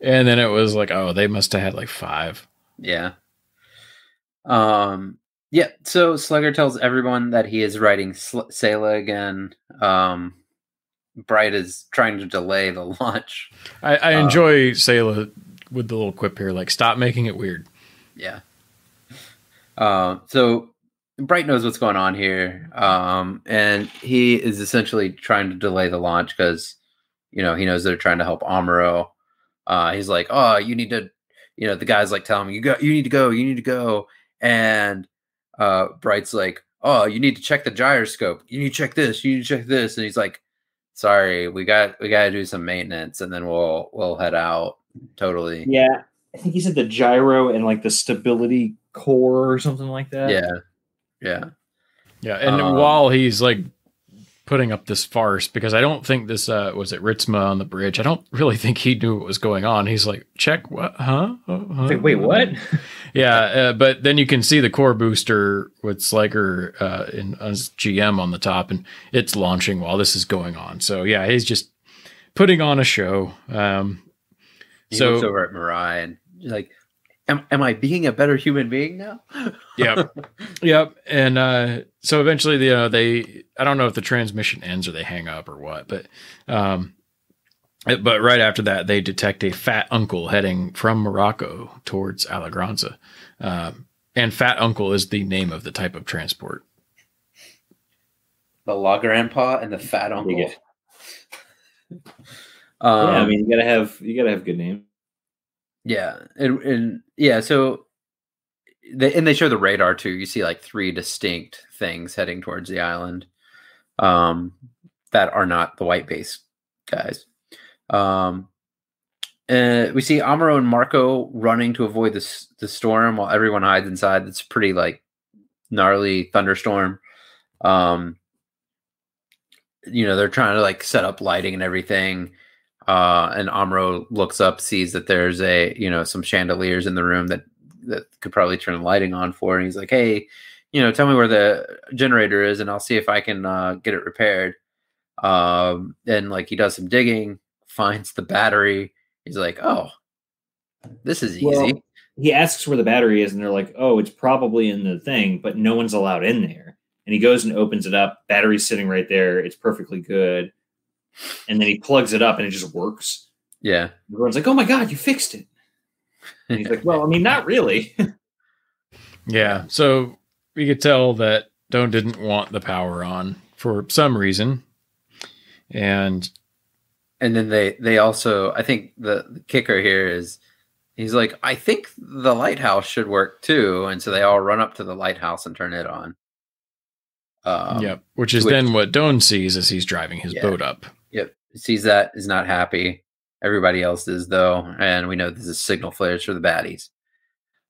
And then it was like, oh, they must have had like 5. Yeah. Yeah. So Slager tells everyone that he is writing Sayla again. Bright is trying to delay the launch. I enjoy Sayla with the little quip here. Like, stop making it weird. Yeah. So Bright knows what's going on here. And he is essentially trying to delay the launch because, you know, he knows they're trying to help Amuro. He's like, oh, you need to, you know, the guy's like telling him, you need to go. And Bright's like, oh, you need to check the gyroscope. You need to check this. And he's like, sorry, we got to do some maintenance and then we'll head out. Totally. Yeah. I think he said the gyro and like the stability core or something like that. Yeah. And while he's like putting up this farce, because I don't think this, was it Ritzma on the bridge? I don't really think he knew what was going on. He's like, check what, huh? Wait, what? Yeah. But then you can see the core booster with Slager, in GM on the top and it's launching while this is going on. So yeah, he's just putting on a show. He looks over at Mirai and like, am I being a better human being now? Yep. And so eventually, I don't know if the transmission ends or they hang up or what, but right after that, they detect a fat uncle heading from Morocco towards Alegranza. And fat uncle is the name of the type of transport. The La Grandpa and the fat uncle. Yeah. Yeah, I mean, you gotta have good name. Yeah, and yeah, so they show the radar too. You see like 3 distinct things heading towards the island, that are not the White Base guys. And we see Amuro and Marco running to avoid the storm while everyone hides inside. It's pretty like gnarly thunderstorm. You know, they're trying to like set up lighting and everything. And Amuro looks up, sees that there's some chandeliers in the room that could probably turn the lighting on for. And he's like, hey, tell me where the generator is and I'll see if I can get it repaired. And like he does some digging, finds the battery. He's like, oh, this is easy. Well, he asks where the battery is and they're like, oh, it's probably in the thing, but no one's allowed in there. And he goes and opens it up. Battery's sitting right there. It's perfectly good. And then he plugs it up and it just works. Yeah. Everyone's like, oh my God, you fixed it. And he's like, well, I mean, not really. Yeah. So we could tell that Doan didn't want the power on for some reason. And then they also, I think the kicker here is He's like, I think the lighthouse should work too. And so they all run up to the lighthouse and turn it on. Yep. Which is then what Doan sees as he's driving his boat up. Yep. Sees that, is not happy. Everybody else is, though. And we know this is signal flares for the baddies.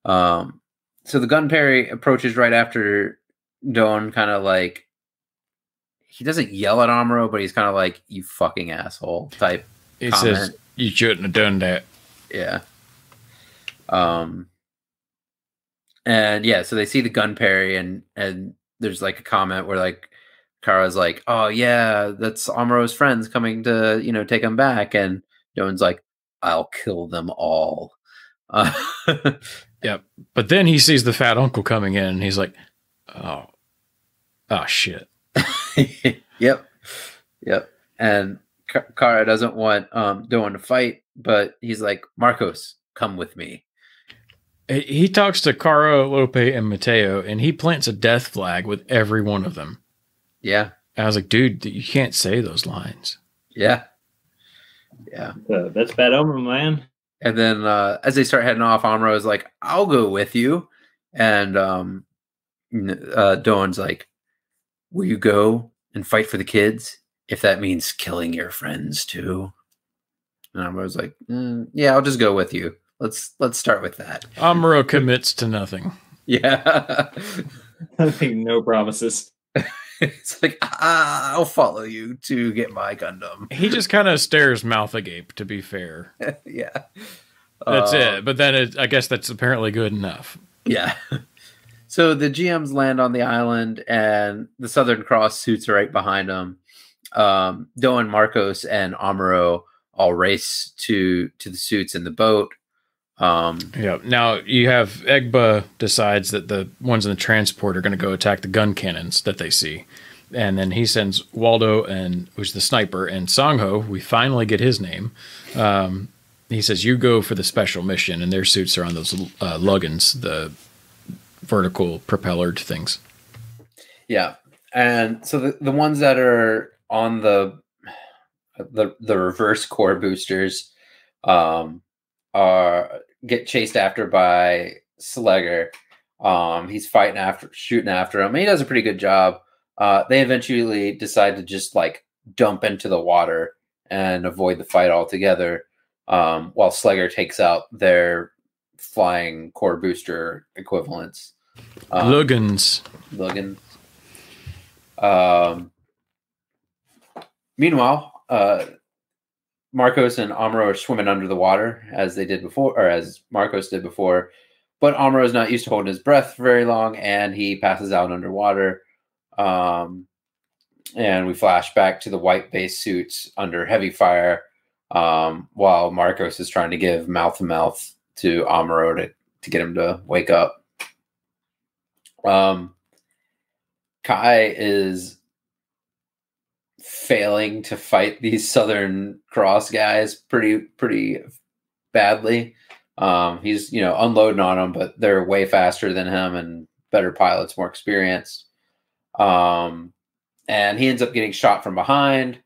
So the Gunperry approaches right after Doan, kind of like, he doesn't yell at Amuro, but he's kind of like, you fucking asshole type. He says, you shouldn't have done that. Yeah. And yeah, so they see the Gunperry, and there's like a comment where like Kara's like, oh yeah, that's Amuro's friends coming to, you know, take him back. And Doan's like, I'll kill them all. Yep. But then he sees the fat uncle coming in and he's like, oh shit. Yep. Yep. And Cara doesn't want Doan to fight, but he's like, Marcos, come with me. He talks to Cara, Lope, and Mateo, and he plants a death flag with every one of them. Yeah. And I was like, dude, you can't say those lines. Yeah. Yeah. That's bad omen, man. And then as they start heading off, Amuro is like, I'll go with you. And Doan's like, will you go and fight for the kids if that means killing your friends too? And Amuro's like, yeah, I'll just go with you. Let's start with that. Amuro commits to nothing. Yeah. I think no promises. It's like, I'll follow you to get my Gundam. He just kind of stares mouth agape, to be fair. Yeah. That's it. But then I guess that's apparently good enough. Yeah. So the GMs land on the island, and the Southern Cross suits are right behind them. Doan, Marcos, and Amuro all race to the suits in the boat. Yeah. Now you have Egba decides that the ones in the transport are going to go attack the gun cannons that they see. And then he sends Waldo, and who's the sniper, and Sangho, we finally get his name. He says, you go for the special mission, and their suits are on those luggins, the vertical propellered things. Yeah. And so the ones that are on the reverse core boosters, get chased after by Slager. He's shooting after him. And he does a pretty good job. They eventually decide to just like dump into the water and avoid the fight altogether. While Slager takes out their flying core booster equivalents, Luggins. Meanwhile, Marcos and Amuro are swimming under the water as Marcos did before, but Amuro is not used to holding his breath for very long, and he passes out underwater. And we flash back to the white base suits under heavy fire, while Marcos is trying to give mouth-to-mouth to Amuro to get him to wake up. Kai is failing to fight these Southern Cross guys pretty badly. He's, you know, unloading on them, but they're way faster than him and better pilots, more experienced. And he ends up getting shot from behind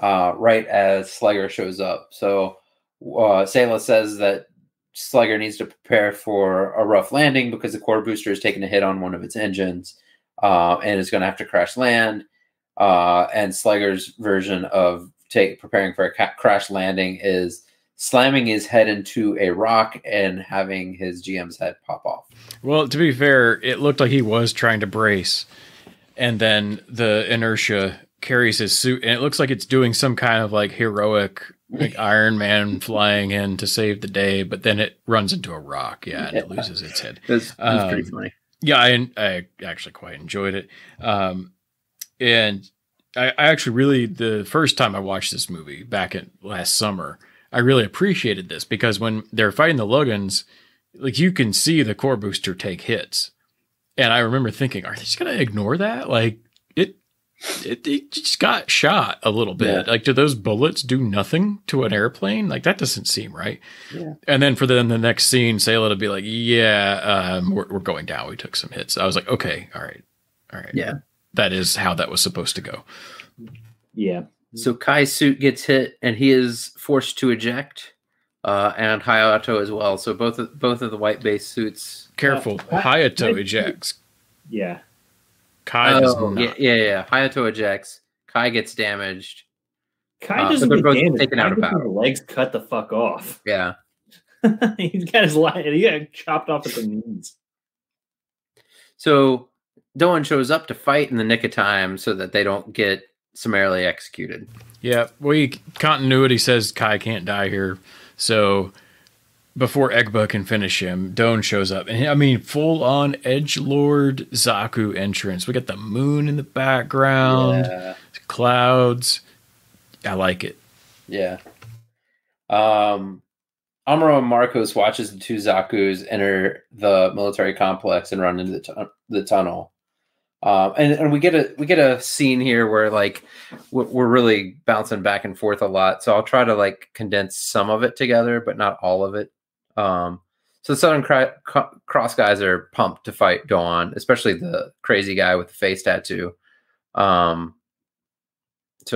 right as Slager shows up. So Sayla says that Slager needs to prepare for a rough landing because the core booster is taking a hit on one of its engines and is going to have to crash land. And Slager's version of preparing for a crash landing is slamming his head into a rock and having his GM's head pop off. Well, to be fair, it looked like he was trying to brace, and then the inertia carries his suit, and it looks like it's doing some kind of like heroic, like Iron Man flying in to save the day, but then it runs into a rock, and it loses its head. That's pretty funny. Yeah, I actually quite enjoyed it. And I actually really, the first time I watched this movie back in last summer, I really appreciated this because when they're fighting the Luggins, like you can see the core booster take hits. And I remember thinking, are they just going to ignore that? Like it just got shot a little bit. Yeah. Like, do those bullets do nothing to an airplane? Like that doesn't seem right. Yeah. And then the next scene, Sayla to be like, we're going down. We took some hits. I was like, okay, all right. Yeah. That is how that was supposed to go. Yeah. So Kai's suit gets hit and he is forced to eject. and Hayato as well. So both of the white base suits. Careful, Hayato ejects. Yeah. Kai does not. Yeah. Hayato ejects. Kai gets damaged. Kai doesn't get damaged. Taken out of battle. His legs cut the fuck off. Yeah. He's got his leg. He got chopped off at the knees. So Doan shows up to fight in the nick of time so that they don't get summarily executed. Yeah, continuity says Kai can't die here. So before Egba can finish him, Doan shows up. And I mean, full-on edgelord Zaku entrance. We got the moon in the background, clouds. I like it. Yeah. Amuro and Marcos watches the two Zakus enter the military complex and run into the tunnel. And we get a scene here where like we're really bouncing back and forth a lot. So I'll try to like condense some of it together, but not all of it. So the Southern Cross guys are pumped to fight Doan, especially the crazy guy with the face tattoo. So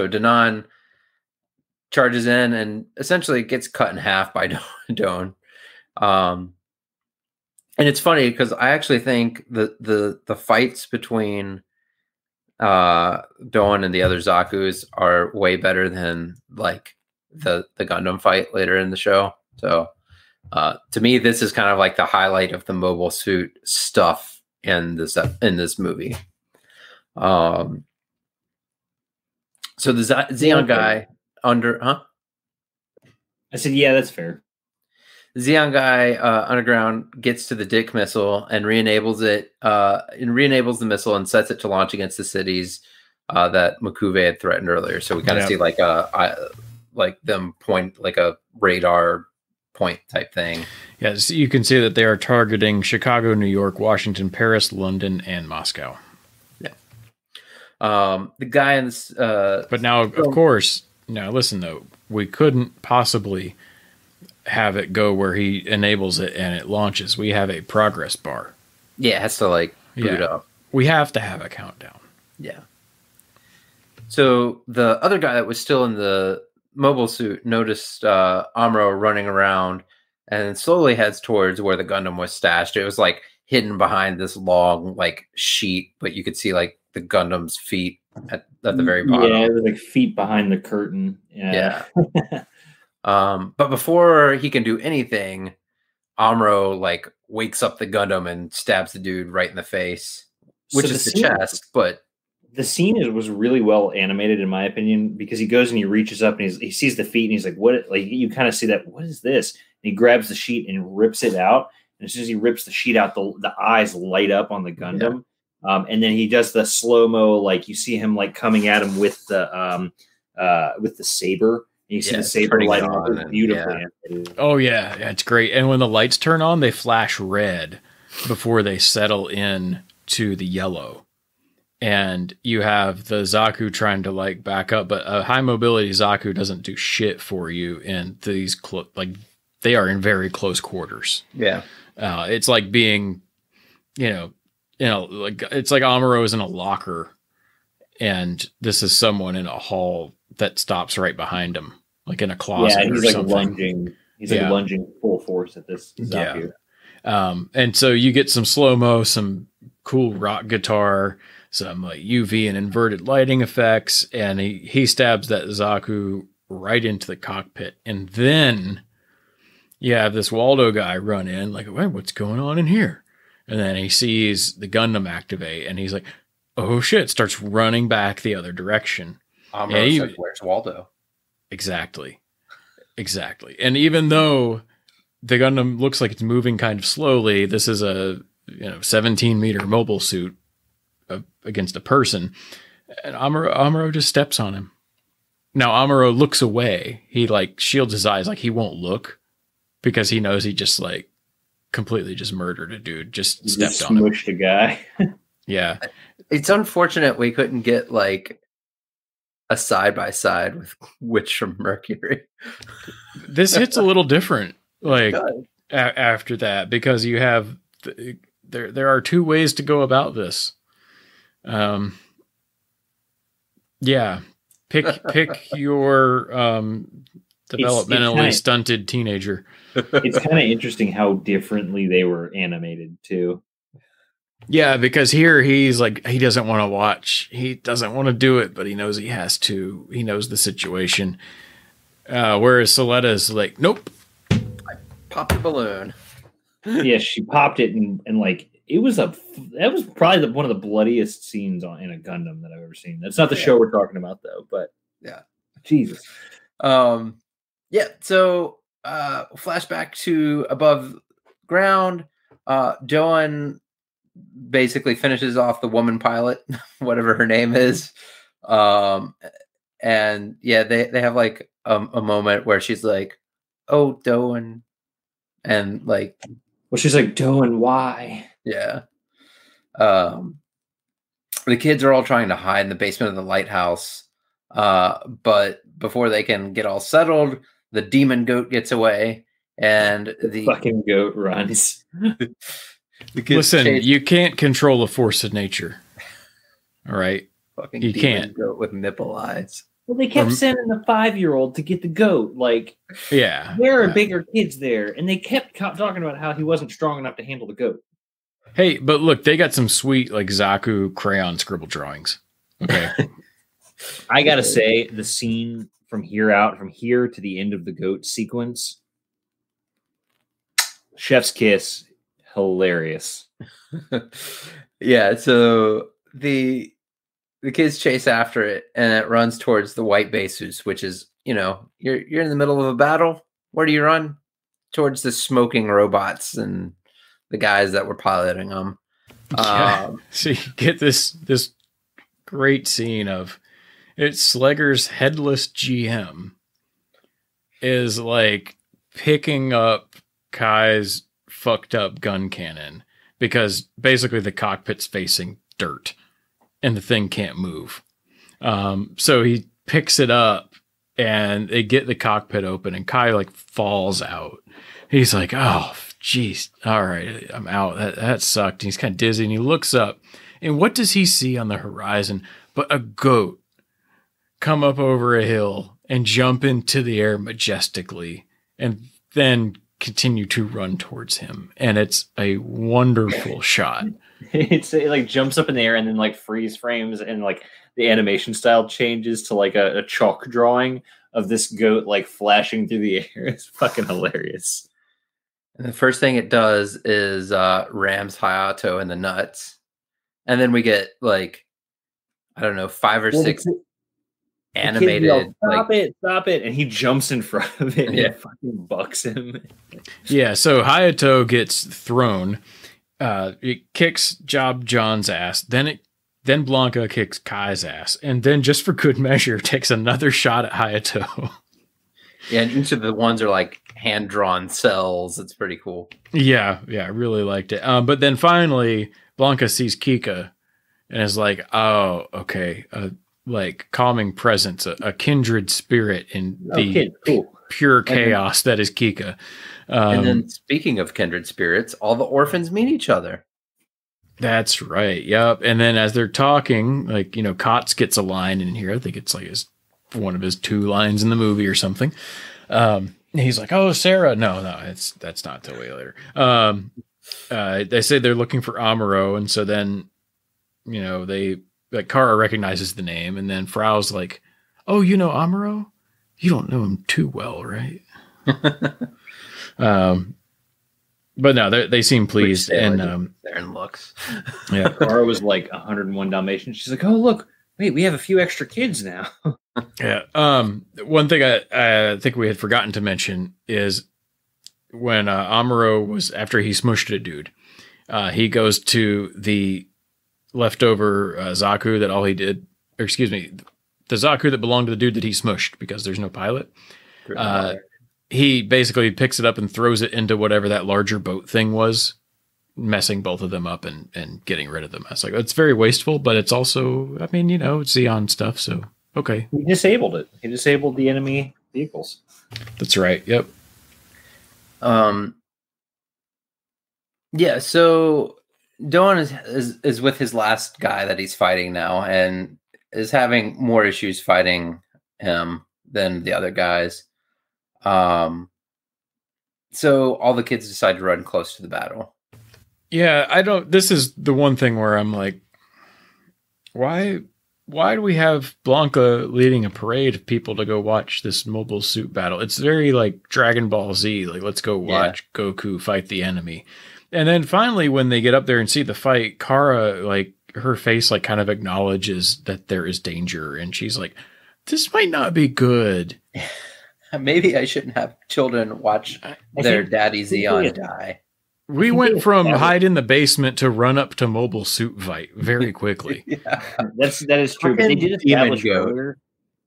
Doan charges in and essentially gets cut in half by Doan. And it's funny because I actually think the fights between Doan and the other Zakus are way better than like the Gundam fight later in the show. So to me, this is kind of like the highlight of the mobile suit stuff in this movie. So the Zeon guy under, huh? I said, yeah, that's fair. Zeon guy underground gets to the Dick missile and re-enables it, and re-enables the missile and sets it to launch against the cities that M'Quve had threatened earlier. So we kind of see like them point like a radar point type thing. Yes, you can see that they are targeting Chicago, New York, Washington, Paris, London, and Moscow. Yeah. The guy in this, but now of course, now listen though, we couldn't possibly have it go where he enables it and it launches. We have a progress bar. Yeah, it has to like boot up. We have to have a countdown. Yeah. So the other guy that was still in the mobile suit noticed Amuro running around and slowly heads towards where the Gundam was stashed. It was like hidden behind this long like sheet, but you could see like the Gundam's feet at the very bottom. Yeah, it was like feet behind the curtain. Yeah. But before he can do anything, Amuro like wakes up the Gundam and stabs the dude right in the face, which is the chest. But the scene was really well animated, in my opinion, because he goes and he reaches up and he sees the feet and he's like, "What?" Like you kind of see that. What is this? And he grabs the sheet and rips it out. And as soon as he rips the sheet out, the eyes light up on the Gundam. Yeah. And then he does the slow mo, like you see him like coming at him with the saber. You see the saber light on. Beautifully. Yeah. Oh, yeah. It's great. And when the lights turn on, they flash red before they settle in to the yellow. And you have the Zaku trying to like back up, but a high mobility Zaku doesn't do shit for you. And these they are in very close quarters. Yeah. It's like being, like it's like Amuro is in a locker and this is someone in a hall that stops right behind him, like in a closet or something. Yeah, he's like lunging. He's like lunging full force at this Zaku. Yeah. And so you get some slow-mo, some cool rock guitar, some like UV and inverted lighting effects, and he stabs that Zaku right into the cockpit. And then you have this Waldo guy run in, like, wait, what's going on in here? And then he sees the Gundam activate, and he's like, oh, shit, starts running back the other direction. Amuro says, where's Waldo? Exactly. And even though the Gundam looks like it's moving kind of slowly, this is a 17-meter mobile suit against a person. And Amuro just steps on him. Now Amuro looks away. He like shields his eyes, like he won't look because he knows he just like completely just murdered a dude. Just stepped on him. Smushed a guy. Yeah. It's unfortunate we couldn't get like a side-by-side with Witch from Mercury. This hits a little different like after that, because you have there are two ways to go about this. Pick your Developmentally stunted teenager. It's kind of interesting how differently they were animated too. Yeah, because here he's like, he doesn't want to watch. He doesn't want to do it, but he knows he has to. He knows the situation. Whereas Sayla's like, nope. I popped a balloon. Yeah, she popped it and like, it was that was probably one of the bloodiest scenes in a Gundam that I've ever seen. That's not the show we're talking about though, but yeah. Jesus. Yeah, so flashback to above ground. Doan basically finishes off the woman pilot, whatever her name is. And yeah, they have like a moment where she's like, oh, Doan. And like, well, she's like, Doan, why? Yeah. The kids are all trying to hide in the basement of the lighthouse. But before they can get all settled, the demon goat gets away and the fucking goat runs. Listen, you can't control the force of nature. All right. Fucking you can't. Goat with nipple eyes. Well, they kept sending the 5-year-old to get the goat. Like, yeah, there are bigger kids there. And they kept talking about how he wasn't strong enough to handle the goat. Hey, but look, they got some sweet, like, Zaku crayon scribble drawings. Okay. I gotta say, the scene from here to the end of the goat sequence, chef's kiss, hilarious. Yeah, so the kids chase after it, and it runs towards the White Base, which is, you know, you're in the middle of a battle. Where do you run? Towards the smoking robots and the guys that were piloting them. So you get this great scene of, it's Slager's headless GM is like picking up Kai's fucked up gun cannon because basically the cockpit's facing dirt and the thing can't move. So he picks it up and they get the cockpit open and Kai like falls out. He's like, oh, geez. All right. I'm out. That sucked. And he's kind of dizzy and he looks up and what does he see on the horizon but a goat come up over a hill and jump into the air majestically and then continue to run towards him. And it's a wonderful shot. It like jumps up in the air and then like freeze frames and like the animation style changes to like a chalk drawing of this goat like flashing through the air. It's fucking hilarious. And the first thing it does is rams Hayato in the nuts. And then we get like, I don't know, 5 or 6... animated, yelled, stop it, and he jumps in front of it and fucking bucks him. Yeah, so Hayato gets thrown. It kicks John's ass, then Blanca kicks Kai's ass, and then just for good measure takes another shot at Hayato. Yeah, and each of the ones are like hand-drawn cells. It's pretty cool. Yeah, I really liked it. But then finally Blanca sees Kika and is like, oh, okay, like calming presence, a kindred spirit in the pure chaos that is Kika. And then speaking of kindred spirits, all the orphans meet each other. That's right. Yep. And then as they're talking, like, you know, Kotz gets a line in here. I think it's like one of his 2 lines in the movie or something. He's like, oh, Sarah. No, that's not till way later. They say they're looking for Amuro. And so then, you know, like Cara recognizes the name, and then Frau's like, "Oh, you know Amuro? You don't know him too well, right?" But no, they seem pleased, and they're in looks. Yeah, Cara was like 101 Dalmatians. She's like, "Oh, look, wait, we have a few extra kids now." Yeah. One thing I think we had forgotten to mention is when Amuro was, after he smushed a dude, he goes to the leftover Zaku that all he did, or excuse me, the Zaku that belonged to the dude that he smushed because there's no pilot. He basically picks it up and throws it into whatever that larger boat thing was, messing both of them up and getting rid of them. I was like, it's very wasteful, but it's also, I mean, you know, it's Xeon stuff, so okay. He disabled it. He disabled the enemy vehicles. That's right. Yep. Yeah, so Doan is with his last guy that he's fighting now and is having more issues fighting him than the other guys. So all the kids decide to run close to the battle. Yeah, I don't. This is the one thing where I'm like, why do we have Blanca leading a parade of people to go watch this mobile suit battle? It's very like Dragon Ball Z, like let's go watch Goku fight the enemy. And then finally, when they get up there and see the fight, Cara, like her face, like kind of acknowledges that there is danger. And she's like, this might not be good. Maybe I shouldn't have children watch their daddy Zeon die. We went from hide in the basement to run up to mobile suit fight very quickly. Yeah. That is true. But they did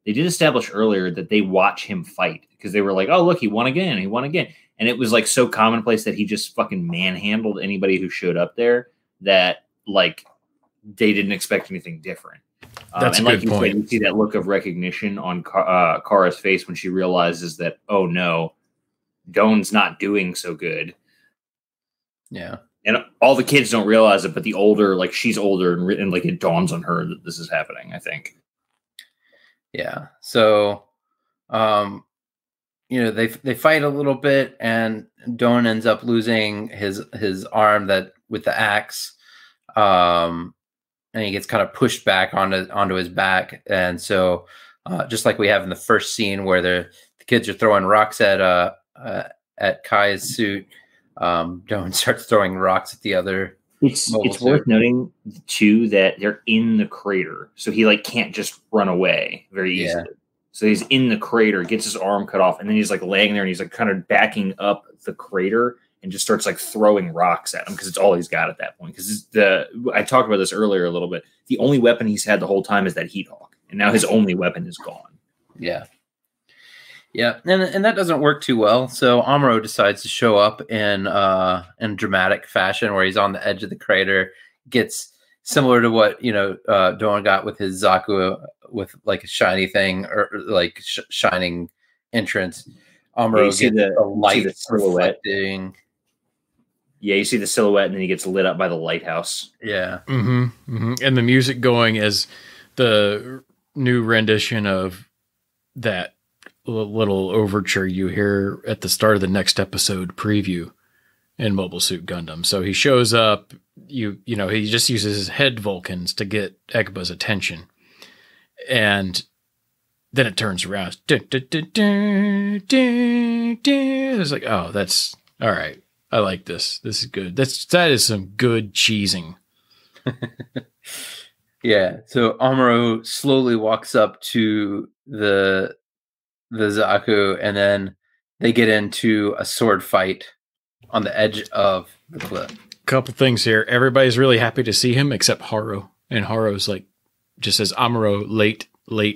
establish earlier that they watch him fight because they were like, oh, look, he won again. And it was like so commonplace that he just fucking manhandled anybody who showed up there that like they didn't expect anything different. That's a good point. You see that look of recognition on Kara's face when she realizes that, oh, no, Doan's not doing so good. Yeah. And all the kids don't realize it, but the older, like she's older and like it dawns on her that this is happening, I think. Yeah. So, you know, they fight a little bit and Doan ends up losing his arm that with the axe. And he gets kind of pushed back onto his back. And so, just like we have in the first scene where the kids are throwing rocks at Kai's suit, Doan starts throwing rocks at the other. It's worth noting too that they're in the crater, so he like can't just run away very easily. Yeah. So he's in the crater, gets his arm cut off, and then he's like laying there and he's like kind of backing up the crater and just starts like throwing rocks at him because it's all he's got at that point. Because I talked about this earlier a little bit. The only weapon he's had the whole time is that heat hawk, and now his only weapon is gone. Yeah. Yeah, and that doesn't work too well. So Amuro decides to show up in dramatic fashion, where he's on the edge of the crater, gets similar to what Doan got with his Zaku, with like a shiny thing or like shining entrance. Amuro gets the light silhouette. Reflecting. Yeah, you see the silhouette, and then he gets lit up by the lighthouse. Yeah, and the music going as the new rendition of that little overture you hear at the start of the next episode preview in Mobile Suit Gundam. So he shows up, you know, he just uses his head Vulcans to get Egba's attention. And then it turns around. It's like, oh, that's all right. I like this. This is good. That is some good cheesing. Yeah. So Amuro slowly walks up to the Zaku, and then they get into a sword fight on the edge of the cliff. Couple things here. Everybody's really happy to see him except Haru. And Haru's like, just says Amuro, late. Yeah.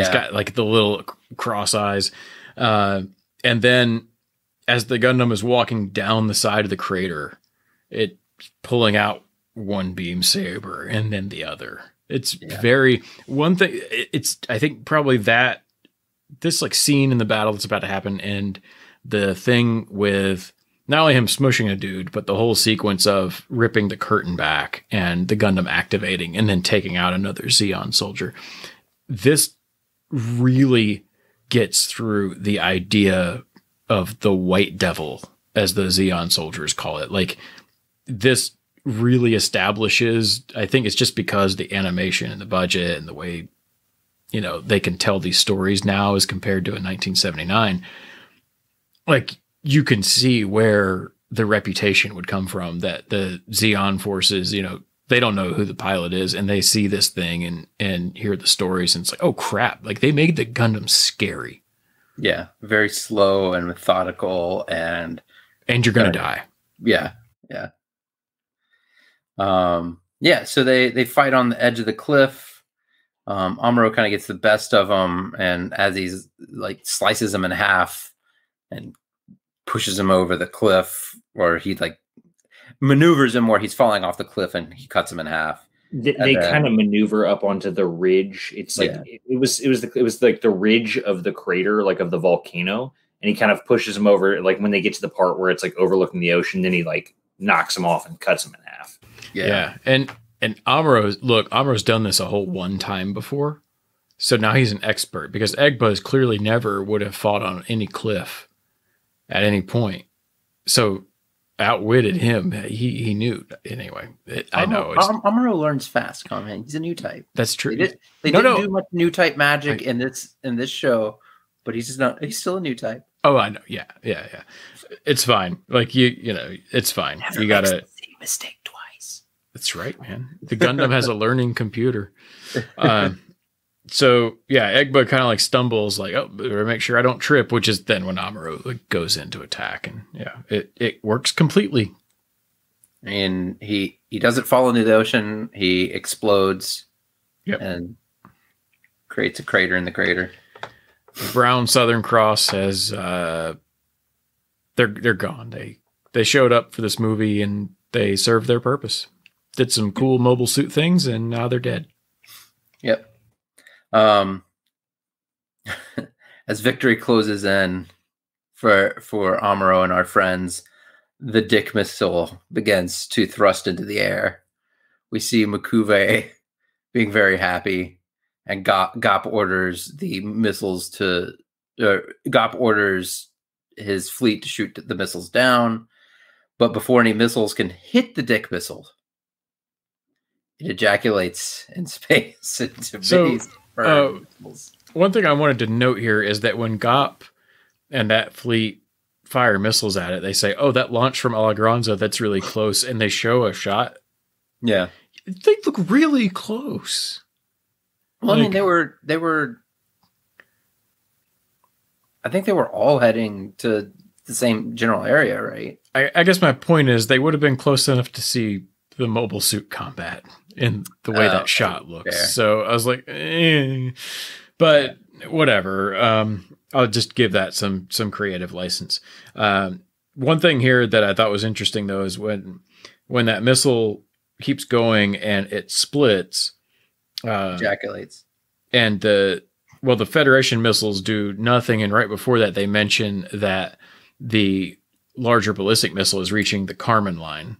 He's got like the little cross eyes. And then as the Gundam is walking down the side of the crater, it's pulling out one beam saber and then the other. I think probably that this like scene in the battle that's about to happen and the thing with not only him smushing a dude, but the whole sequence of ripping the curtain back and the Gundam activating and then taking out another Zeon soldier. This really gets through the idea of the white devil, as the Zeon soldiers call it. Like this really establishes, I think it's just because the animation and the budget and the way, you know, they can tell these stories now as compared to in 1979. Like you can see where the reputation would come from that the Zeon forces, you know, they don't know who the pilot is and they see this thing and hear the stories. And it's like, oh crap. Like they made the Gundam scary. Yeah. Very slow and methodical and you're going to die. Yeah. Yeah. Yeah. So they fight on the edge of the cliff. Amuro kind of gets the best of him, and as he's like slices him in half and pushes him over the cliff, or he like maneuvers him where he's falling off the cliff and he cuts him in half. They kind of maneuver up onto the ridge. It's like it was like the ridge of the crater, like of the volcano, and he kind of pushes him over. Like when they get to the part where it's like overlooking the ocean, then he like knocks him off and cuts him in half. Yeah. And Amuro's done this a whole one time before. So now he's an expert, because Egba clearly never would have fought on any cliff at any point. So outwitted him. He knew. Anyway, Amuro learns fast, Conman. He's a new type. That's true. They didn't do much new type magic in this show, but he's just not. He's still a new type. Oh, I know. Yeah. It's fine. Like you know, it's fine. Never you gotta makes the same mistake twice. That's right, man. The Gundam has a learning computer. So yeah, Egba kind of like stumbles, like, oh, better make sure I don't trip, which is then when Amuro like goes into attack, and yeah, it works completely. And he doesn't fall into the ocean. He explodes, yep, and creates a crater in the crater. Brown Southern Cross has they're gone. They showed up for this movie and they served their purpose. Did some cool mobile suit things, and now they're dead. Yep. As victory closes in for Amuro and our friends, the dick missile begins to thrust into the air. We see M'Quve being very happy, and Gopp orders the missiles to, Gopp orders his fleet to shoot the missiles down, but before any missiles can hit the dick missile, it ejaculates in space into space. One thing I wanted to note here is that when Gopp and that fleet fire missiles at it, they say, oh, that launch from Alegranza, that's really close. And they show a shot. Yeah. They look really close. Well, like, I mean, I think they were all heading to the same general area, right? I guess my point is they would have been close enough to see the mobile suit combat in the way that shot looks. Fair. So I was like, but whatever. I'll just give that some creative license. One thing here that I thought was interesting though, is when that missile keeps going and it splits, ejaculates, and the Federation missiles do nothing. And right before that, they mention that the larger ballistic missile is reaching the Kármán line.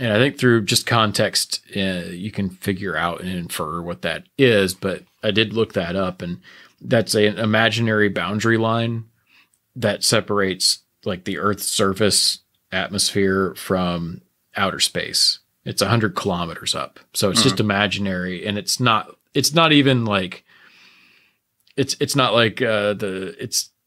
And I think through just context, you can figure out and infer what that is. But I did look that up, and that's an imaginary boundary line that separates like the Earth's surface atmosphere from outer space. It's 100 kilometers up, so it's just imaginary, and it's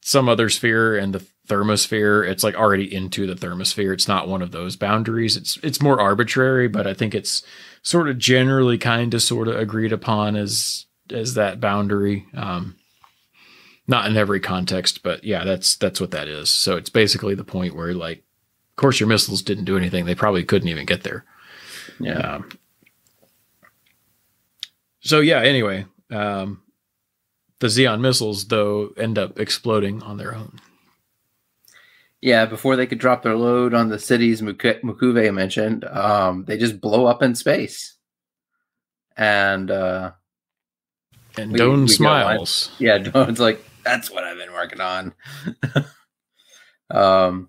some other sphere and the thermosphere. It's like already into the thermosphere. It's not one of those boundaries. It's more arbitrary, but I think it's sort of generally kind of sort of agreed upon as that boundary. Not in every context, but yeah, that's what that is. So it's basically the point where, like, of course your missiles didn't do anything. They probably couldn't even get there. Yeah. Anyway, the Zeon missiles though end up exploding on their own. Yeah, before they could drop their load on the cities M'Quve mentioned, they just blow up in space. And Doan smiles. Yeah, Doan's like, that's what I've been working on. And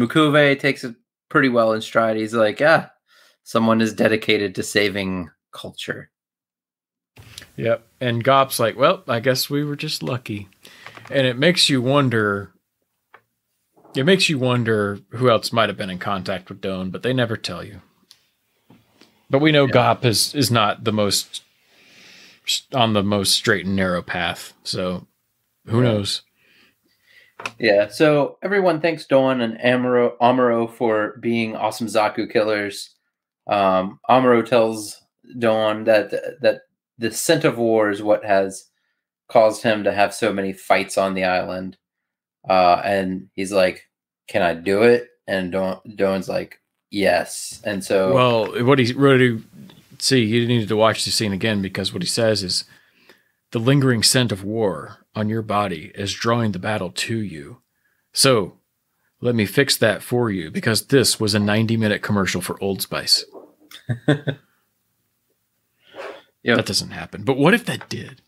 M'Quve takes it pretty well in stride. He's like, yeah, someone is dedicated to saving culture. Yep, and Gopp's like, well, I guess we were just lucky. And it makes you wonder... It makes you wonder who else might have been in contact with Doan, but they never tell you. But we know Gopp is not the most on the most straight and narrow path, so who knows? Yeah. So everyone thanks Doan and Amuro for being awesome Zaku killers. Amuro tells Doan that the scent of war is what has caused him to have so many fights on the island. And he's like, can I do it? And Doan's like, yes. And so... Well, you needed to watch the scene again, because what he says is, the lingering scent of war on your body is drawing the battle to you. So, let me fix that for you, because this was a 90-minute commercial for Old Spice. That doesn't happen. But what if that did?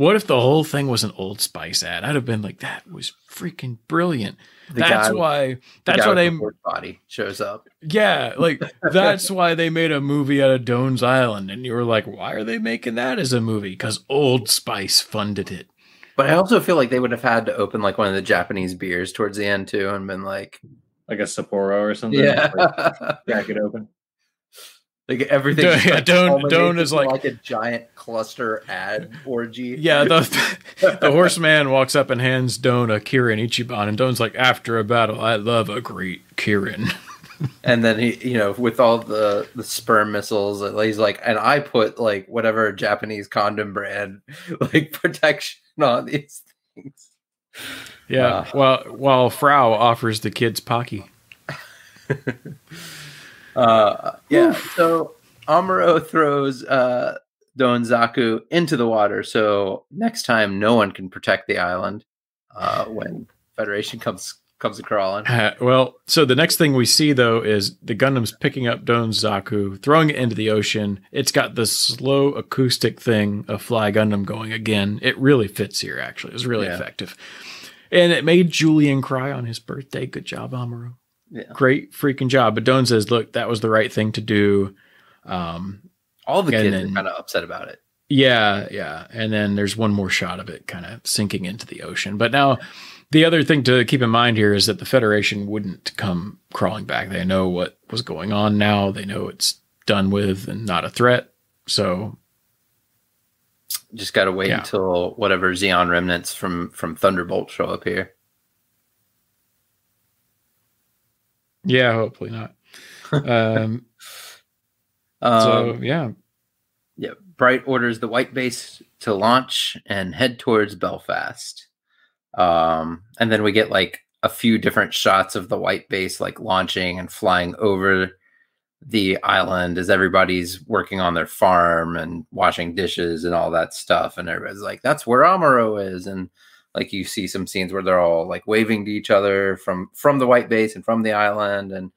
What if the whole thing was an Old Spice ad? I'd have been like, that was freaking brilliant. That's why they body shows up. Yeah, like that's why they made a movie out of Doan's Island, and you were like, why are they making that as a movie? Because Old Spice funded it. But I also feel like they would have had to open like one of the Japanese beers towards the end too, and been like a Sapporo or something. Yeah, crack it open. Like everything. Doan is like a giant cluster ad orgy. Yeah, the horseman walks up and hands Doan a Kirin Ichiban, and Doan's like, after a battle, I love a great Kirin. And then he, you know, with all the sperm missiles, he's like, and I put like whatever Japanese condom brand like protection on these things. Yeah. While Frau offers the kids Pocky. Yeah. Oof. So Amuro throws Doan Zaku into the water. So next time, no one can protect the island when Federation comes a crawling. So the next thing we see though is the Gundam's picking up Doan Zaku, throwing it into the ocean. It's got the slow acoustic thing of Fly Gundam going again. It really fits here. Actually, it was really effective, and it made Julian cry on his birthday. Good job, Amuro. Yeah. Great freaking job. But Doan says, look, that was the right thing to do. All the kids are kind of upset about it. Yeah, yeah. And then there's one more shot of it kind of sinking into the ocean. But now the other thing to keep in mind here is that the Federation wouldn't come crawling back. They know what was going on now. They know it's done with and not a threat. So just got to wait until whatever Zeon remnants from Thunderbolt show up here. Yeah, hopefully not. Yeah, Bright orders the White Base to launch and head towards Belfast. And then we get like a few different shots of the White Base like launching and flying over the island as everybody's working on their farm and washing dishes and all that stuff. And everybody's like, that's where Amuro is. And like you see some scenes where they're all like waving to each other from the White Base and from the island, and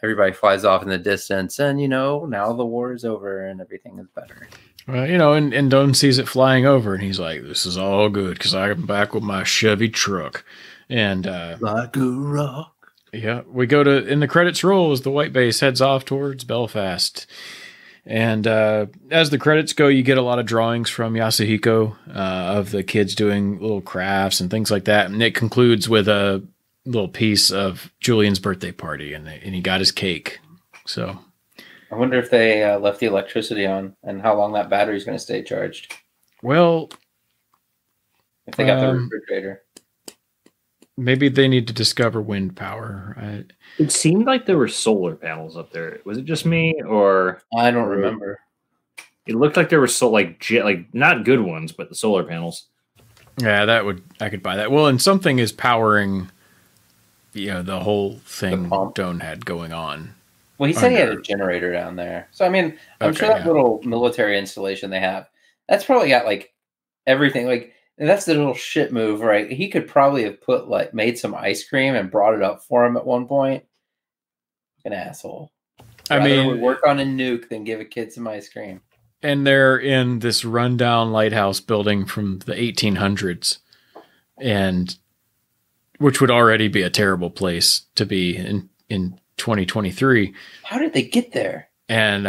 everybody flies off in the distance. And, you know, now the war is over and everything is better. Well, you know, and Doan sees it flying over and he's like, this is all good because I'm back with my Chevy truck. And like a rock. Yeah, we go to, in the credits roll as the White Base heads off towards Belfast. And as the credits go, you get a lot of drawings from Yasuhiko of the kids doing little crafts and things like that. And it concludes with a little piece of Julian's birthday party, and he got his cake. So I wonder if they left the electricity on and how long that battery is going to stay charged. Well, if they got the refrigerator. Maybe they need to discover wind power. It seemed like there were solar panels up there. Was it just me, or I don't remember? It looked like there were like not good ones, but the solar panels. Yeah, I could buy that. Well, and something is powering, you know, the whole thing Doan had going on. Well, he said he had a generator down there, so I mean, I'm sure that little military installation they have, that's probably got like everything like. And that's the little shit move, right? He could probably have made some ice cream and brought it up for him at one point. An asshole. I mean, work on a nuke than give a kid some ice cream. And they're in this rundown lighthouse building from the 1800s, and which would already be a terrible place to be in 2023. How did they get there? And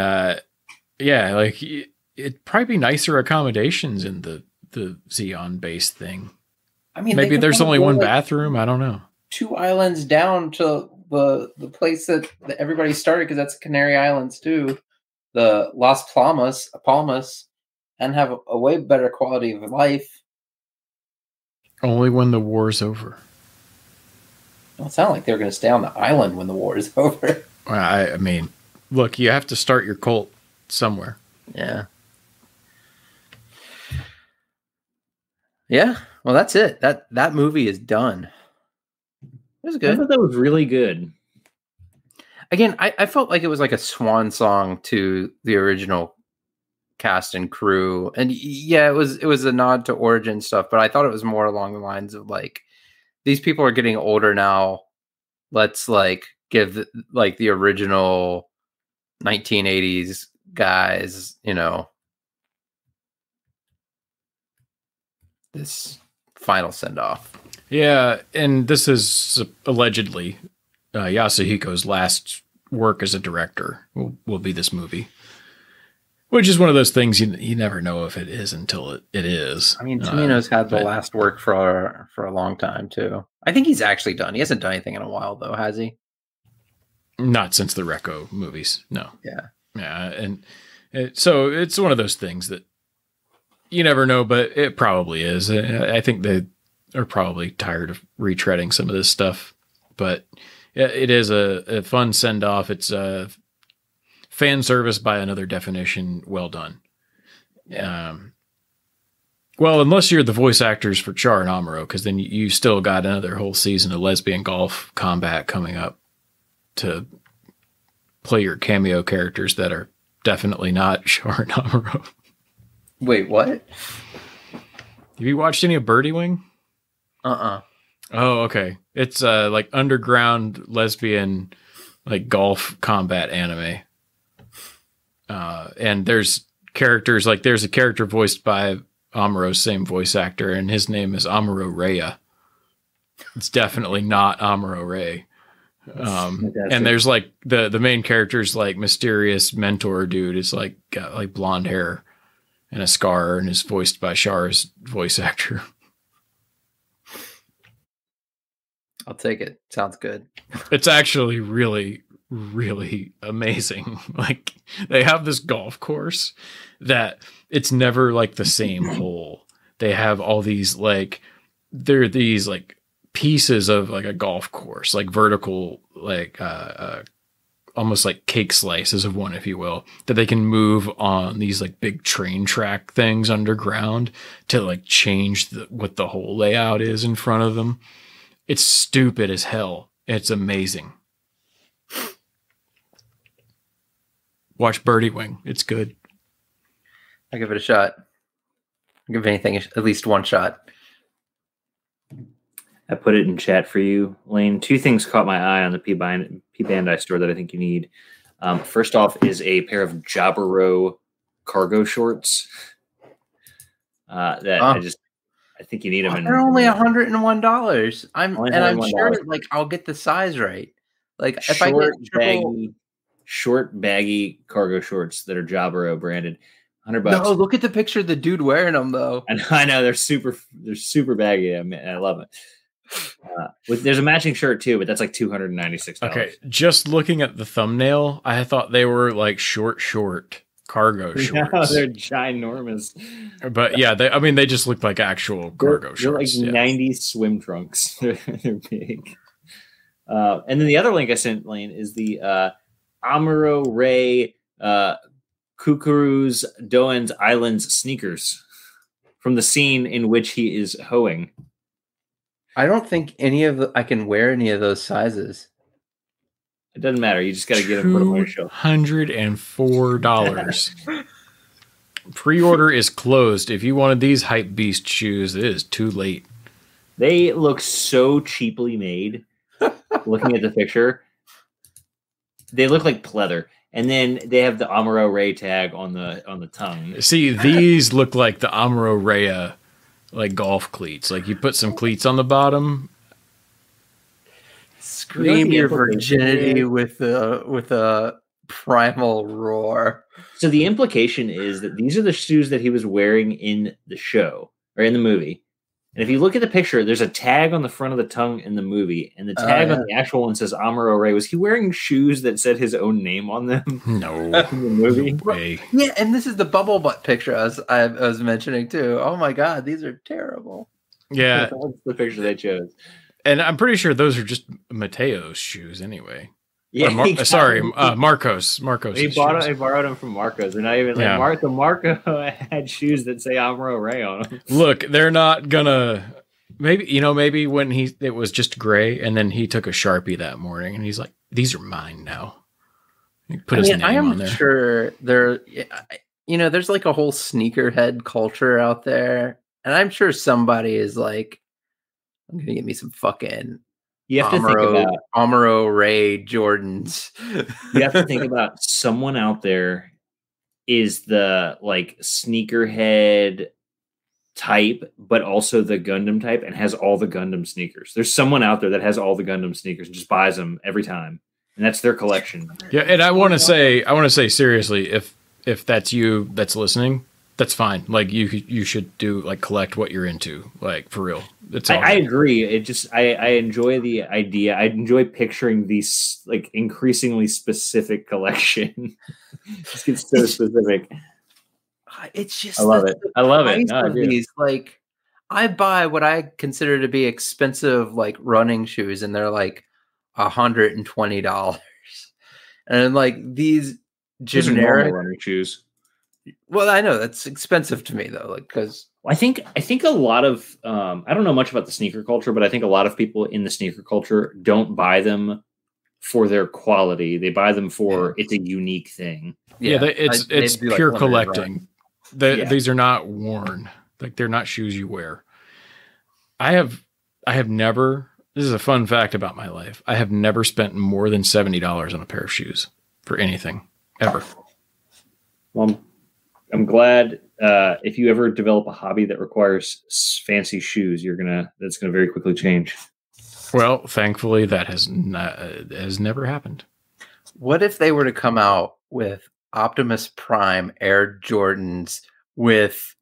it'd probably be nicer accommodations in the Zeon base thing. I mean, maybe there's only one bathroom. I don't know. 2 islands down to the place that everybody started, because that's Canary Islands too, the Las Palmas, and have a way better quality of life. Only when the war's over. Well, it sounded like they were going to stay on the island when the war is over. Well, I mean, look, you have to start your cult somewhere. Yeah. Yeah, well, that's it. That movie is done. It was good. I thought that was really good. Again, I felt like it was like a swan song to the original cast and crew. And yeah, it was a nod to origin stuff, but I thought it was more along the lines of like, these people are getting older now. Let's like give like the original 1980s guys, you know, this final send-off. Yeah, and this is allegedly Yasuhiko's last work as a director will be this movie. Which is one of those things you never know if it is until it is. I mean, Tomino's had the last work for a long time, too. I think he's actually done. He hasn't done anything in a while, though, has he? Not since the Recco movies, no. Yeah. Yeah, and so it's one of those things that you never know, but it probably is. I think they are probably tired of retreading some of this stuff, but it is a fun send-off. It's a fan service by another definition. Well done. Yeah. Well, unless you're the voice actors for Char and Amuro, because then you still got another whole season of lesbian golf combat coming up to play your cameo characters that are definitely not Char and Amuro. Wait, what? Have you watched any of Birdie Wing? Uh-uh. Oh, okay. It's like underground lesbian like golf combat anime. And there's characters, like there's a character voiced by Amuro's same voice actor, and his name is Amuro Rea. It's definitely not Amuro Ray. And there's like the main character's like mysterious mentor dude is like got like blonde hair and a scar, and is voiced by Char's voice actor. I'll take it. Sounds good. It's actually really amazing. Like they have this golf course that it's never like the same hole. They have all these like, there are these like pieces of like a golf course, like vertical, like almost like cake slices of one, if you will, that they can move on these like big train track things underground to like change what the whole layout is in front of them. It's stupid as hell. It's amazing. Watch Birdie Wing. It's good. I'll give it a shot. I'll give anything at least one shot. I put it in chat for you, Lane. Two things caught my eye on the P Bandai store that I think you need. First off is a pair of Jaburo cargo shorts. I think you need them. They're only $101. I'm sure like I'll get the size right. Like short, if I get short, baggy cargo shorts that are Jaburo branded. $100. No, look at the picture of the dude wearing them, though. I know they're super baggy. I love it. There's a matching shirt too, but that's like $296. Okay, just looking at the thumbnail, I thought they were like short cargo shorts. No, they're ginormous. But yeah, they just look like actual cargo shorts. They're like 90s swim trunks. They're big. And then the other link I sent, Lane, is the Amuro Ray Cucuruz Doan's Islands sneakers from the scene in which he is hoeing. I don't think I can wear any of those sizes. It doesn't matter. You just got to get them. $104. Pre-order is closed. If you wanted these hype beast shoes, it is too late. They look so cheaply made. Looking at the picture, they look like pleather. And then they have the Amuro Ray tag on the tongue. See, these look like the Amuro Rea like golf cleats. Like you put some cleats on the bottom. Scream your virginity with a primal roar. So the implication is that these are the shoes that he was wearing in the show or in the movie. And if you look at the picture, there's a tag on the front of the tongue in the movie, and the tag on the actual one says Amuro Ray. Was he wearing shoes that said his own name on them? No. In the movie? No way. Yeah, and this is the bubble butt picture I was mentioning too. Oh my God, these are terrible. Yeah. That's the picture they chose. And I'm pretty sure those are just Mateo's shoes anyway. Yeah. Marcos. Marcos. He borrowed them from Marcos. They're not even like Marco had shoes that say Amuro Ray on them. Look, they're not gonna. Maybe when it was just gray, and then he took a Sharpie that morning, and he's like, "These are mine now." He put his name on there. I'm sure there. You know, there's like a whole sneakerhead culture out there, and I'm sure somebody is like, "I'm gonna get me some fucking." You have to think about Amuro Ray Jordans. You have to think about someone out there is the like sneakerhead type, but also the Gundam type, and has all the Gundam sneakers. There's someone out there that has all the Gundam sneakers and just buys them every time. And that's their collection. Yeah. And I want to say seriously, if that's you that's listening, that's fine. Like you should do like collect what you're into, like for real. It's I agree. It just, I enjoy the idea. I enjoy picturing these like increasingly specific collection. Just gets so specific. It's just, I love it. No, I like I buy what I consider to be expensive, like running shoes, and they're like $120. And like these generic running shoes. Well, I know that's expensive to me though, like because I think a lot of I don't know much about the sneaker culture, but I think a lot of people in the sneaker culture don't buy them for their quality. They buy them for it's a unique thing. Yeah, it's pure like collecting. These are not worn. Like they're not shoes you wear. I have never. This is a fun fact about my life. I have never spent more than $70 on a pair of shoes for anything ever. Well, I'm glad if you ever develop a hobby that requires fancy shoes, that's gonna very quickly change. Well, thankfully, that has never happened. What if they were to come out with Optimus Prime Air Jordans with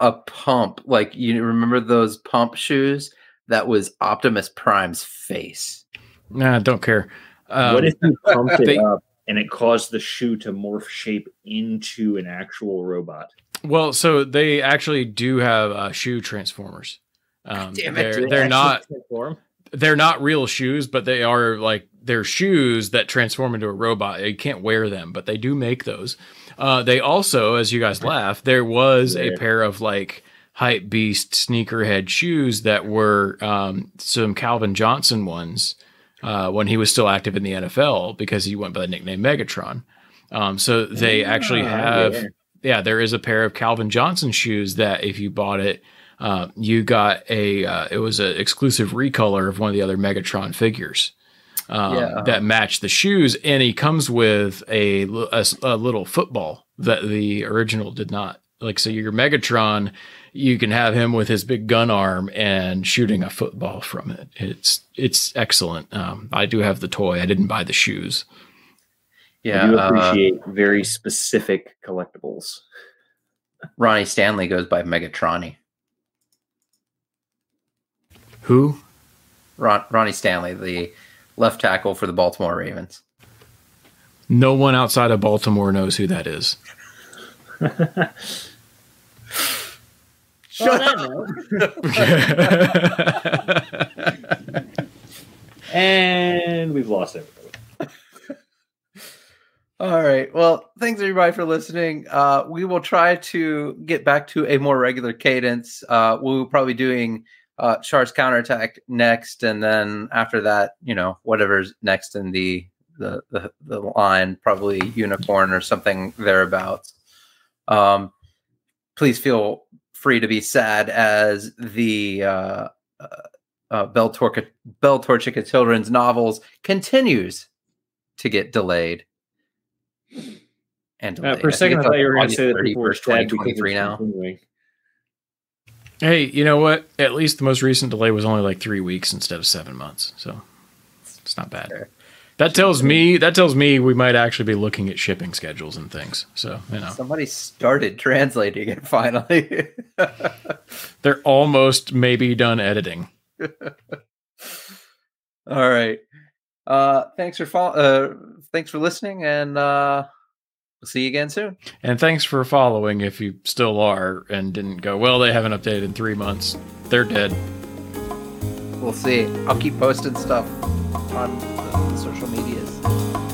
a pump? Like, you remember those pump shoes? That was Optimus Prime's face. Nah, don't care. What if you pumped it up and it caused the shoe to morph shape into an actual robot? Well, so they actually do have shoe transformers. Damn it, they're not real shoes, but they are like they're shoes that transform into a robot. You can't wear them, but they do make those. They also, as you guys laugh, there was a pair of like hype beast sneakerhead shoes that were some Calvin Johnson ones when he was still active in the NFL because he went by the nickname Megatron. So they actually have, there is a pair of Calvin Johnson shoes that if you bought it, you got it was an exclusive recolor of one of the other Megatron figures that matched the shoes. And he comes with a little football that the original did not. Like, so your Megatron, you can have him with his big gun arm and shooting a football from it. It's excellent. I do have the toy. I didn't buy the shoes. Yeah. I do appreciate very specific collectibles. Ronnie Stanley goes by Megatronny. Who? Ronnie Stanley, the left tackle for the Baltimore Ravens. No one outside of Baltimore knows who that is. Shut up. And we've lost everybody. All right. Well, thanks everybody for listening. We will try to get back to a more regular cadence. We'll probably doing Char's Counterattack next, and then after that, you know, whatever's next in the line, probably Unicorn or something thereabouts. Please feel free to be sad as the Bell Torchica children's novels continues to get delayed. And delayed. For a second, I thought you were going to say that people were 2023 now. Continuing. Hey, you know what? At least the most recent delay was only like 3 weeks instead of 7 months. So it's not bad. Sure. That tells me we might actually be looking at shipping schedules and things. So, you know. Somebody started translating it finally. They're almost maybe done editing. All right. Thanks for listening, and we'll see you again soon. And thanks for following if you still are and didn't go, well, they haven't updated in 3 months. They're dead. We'll see. I'll keep posting stuff on the social medias.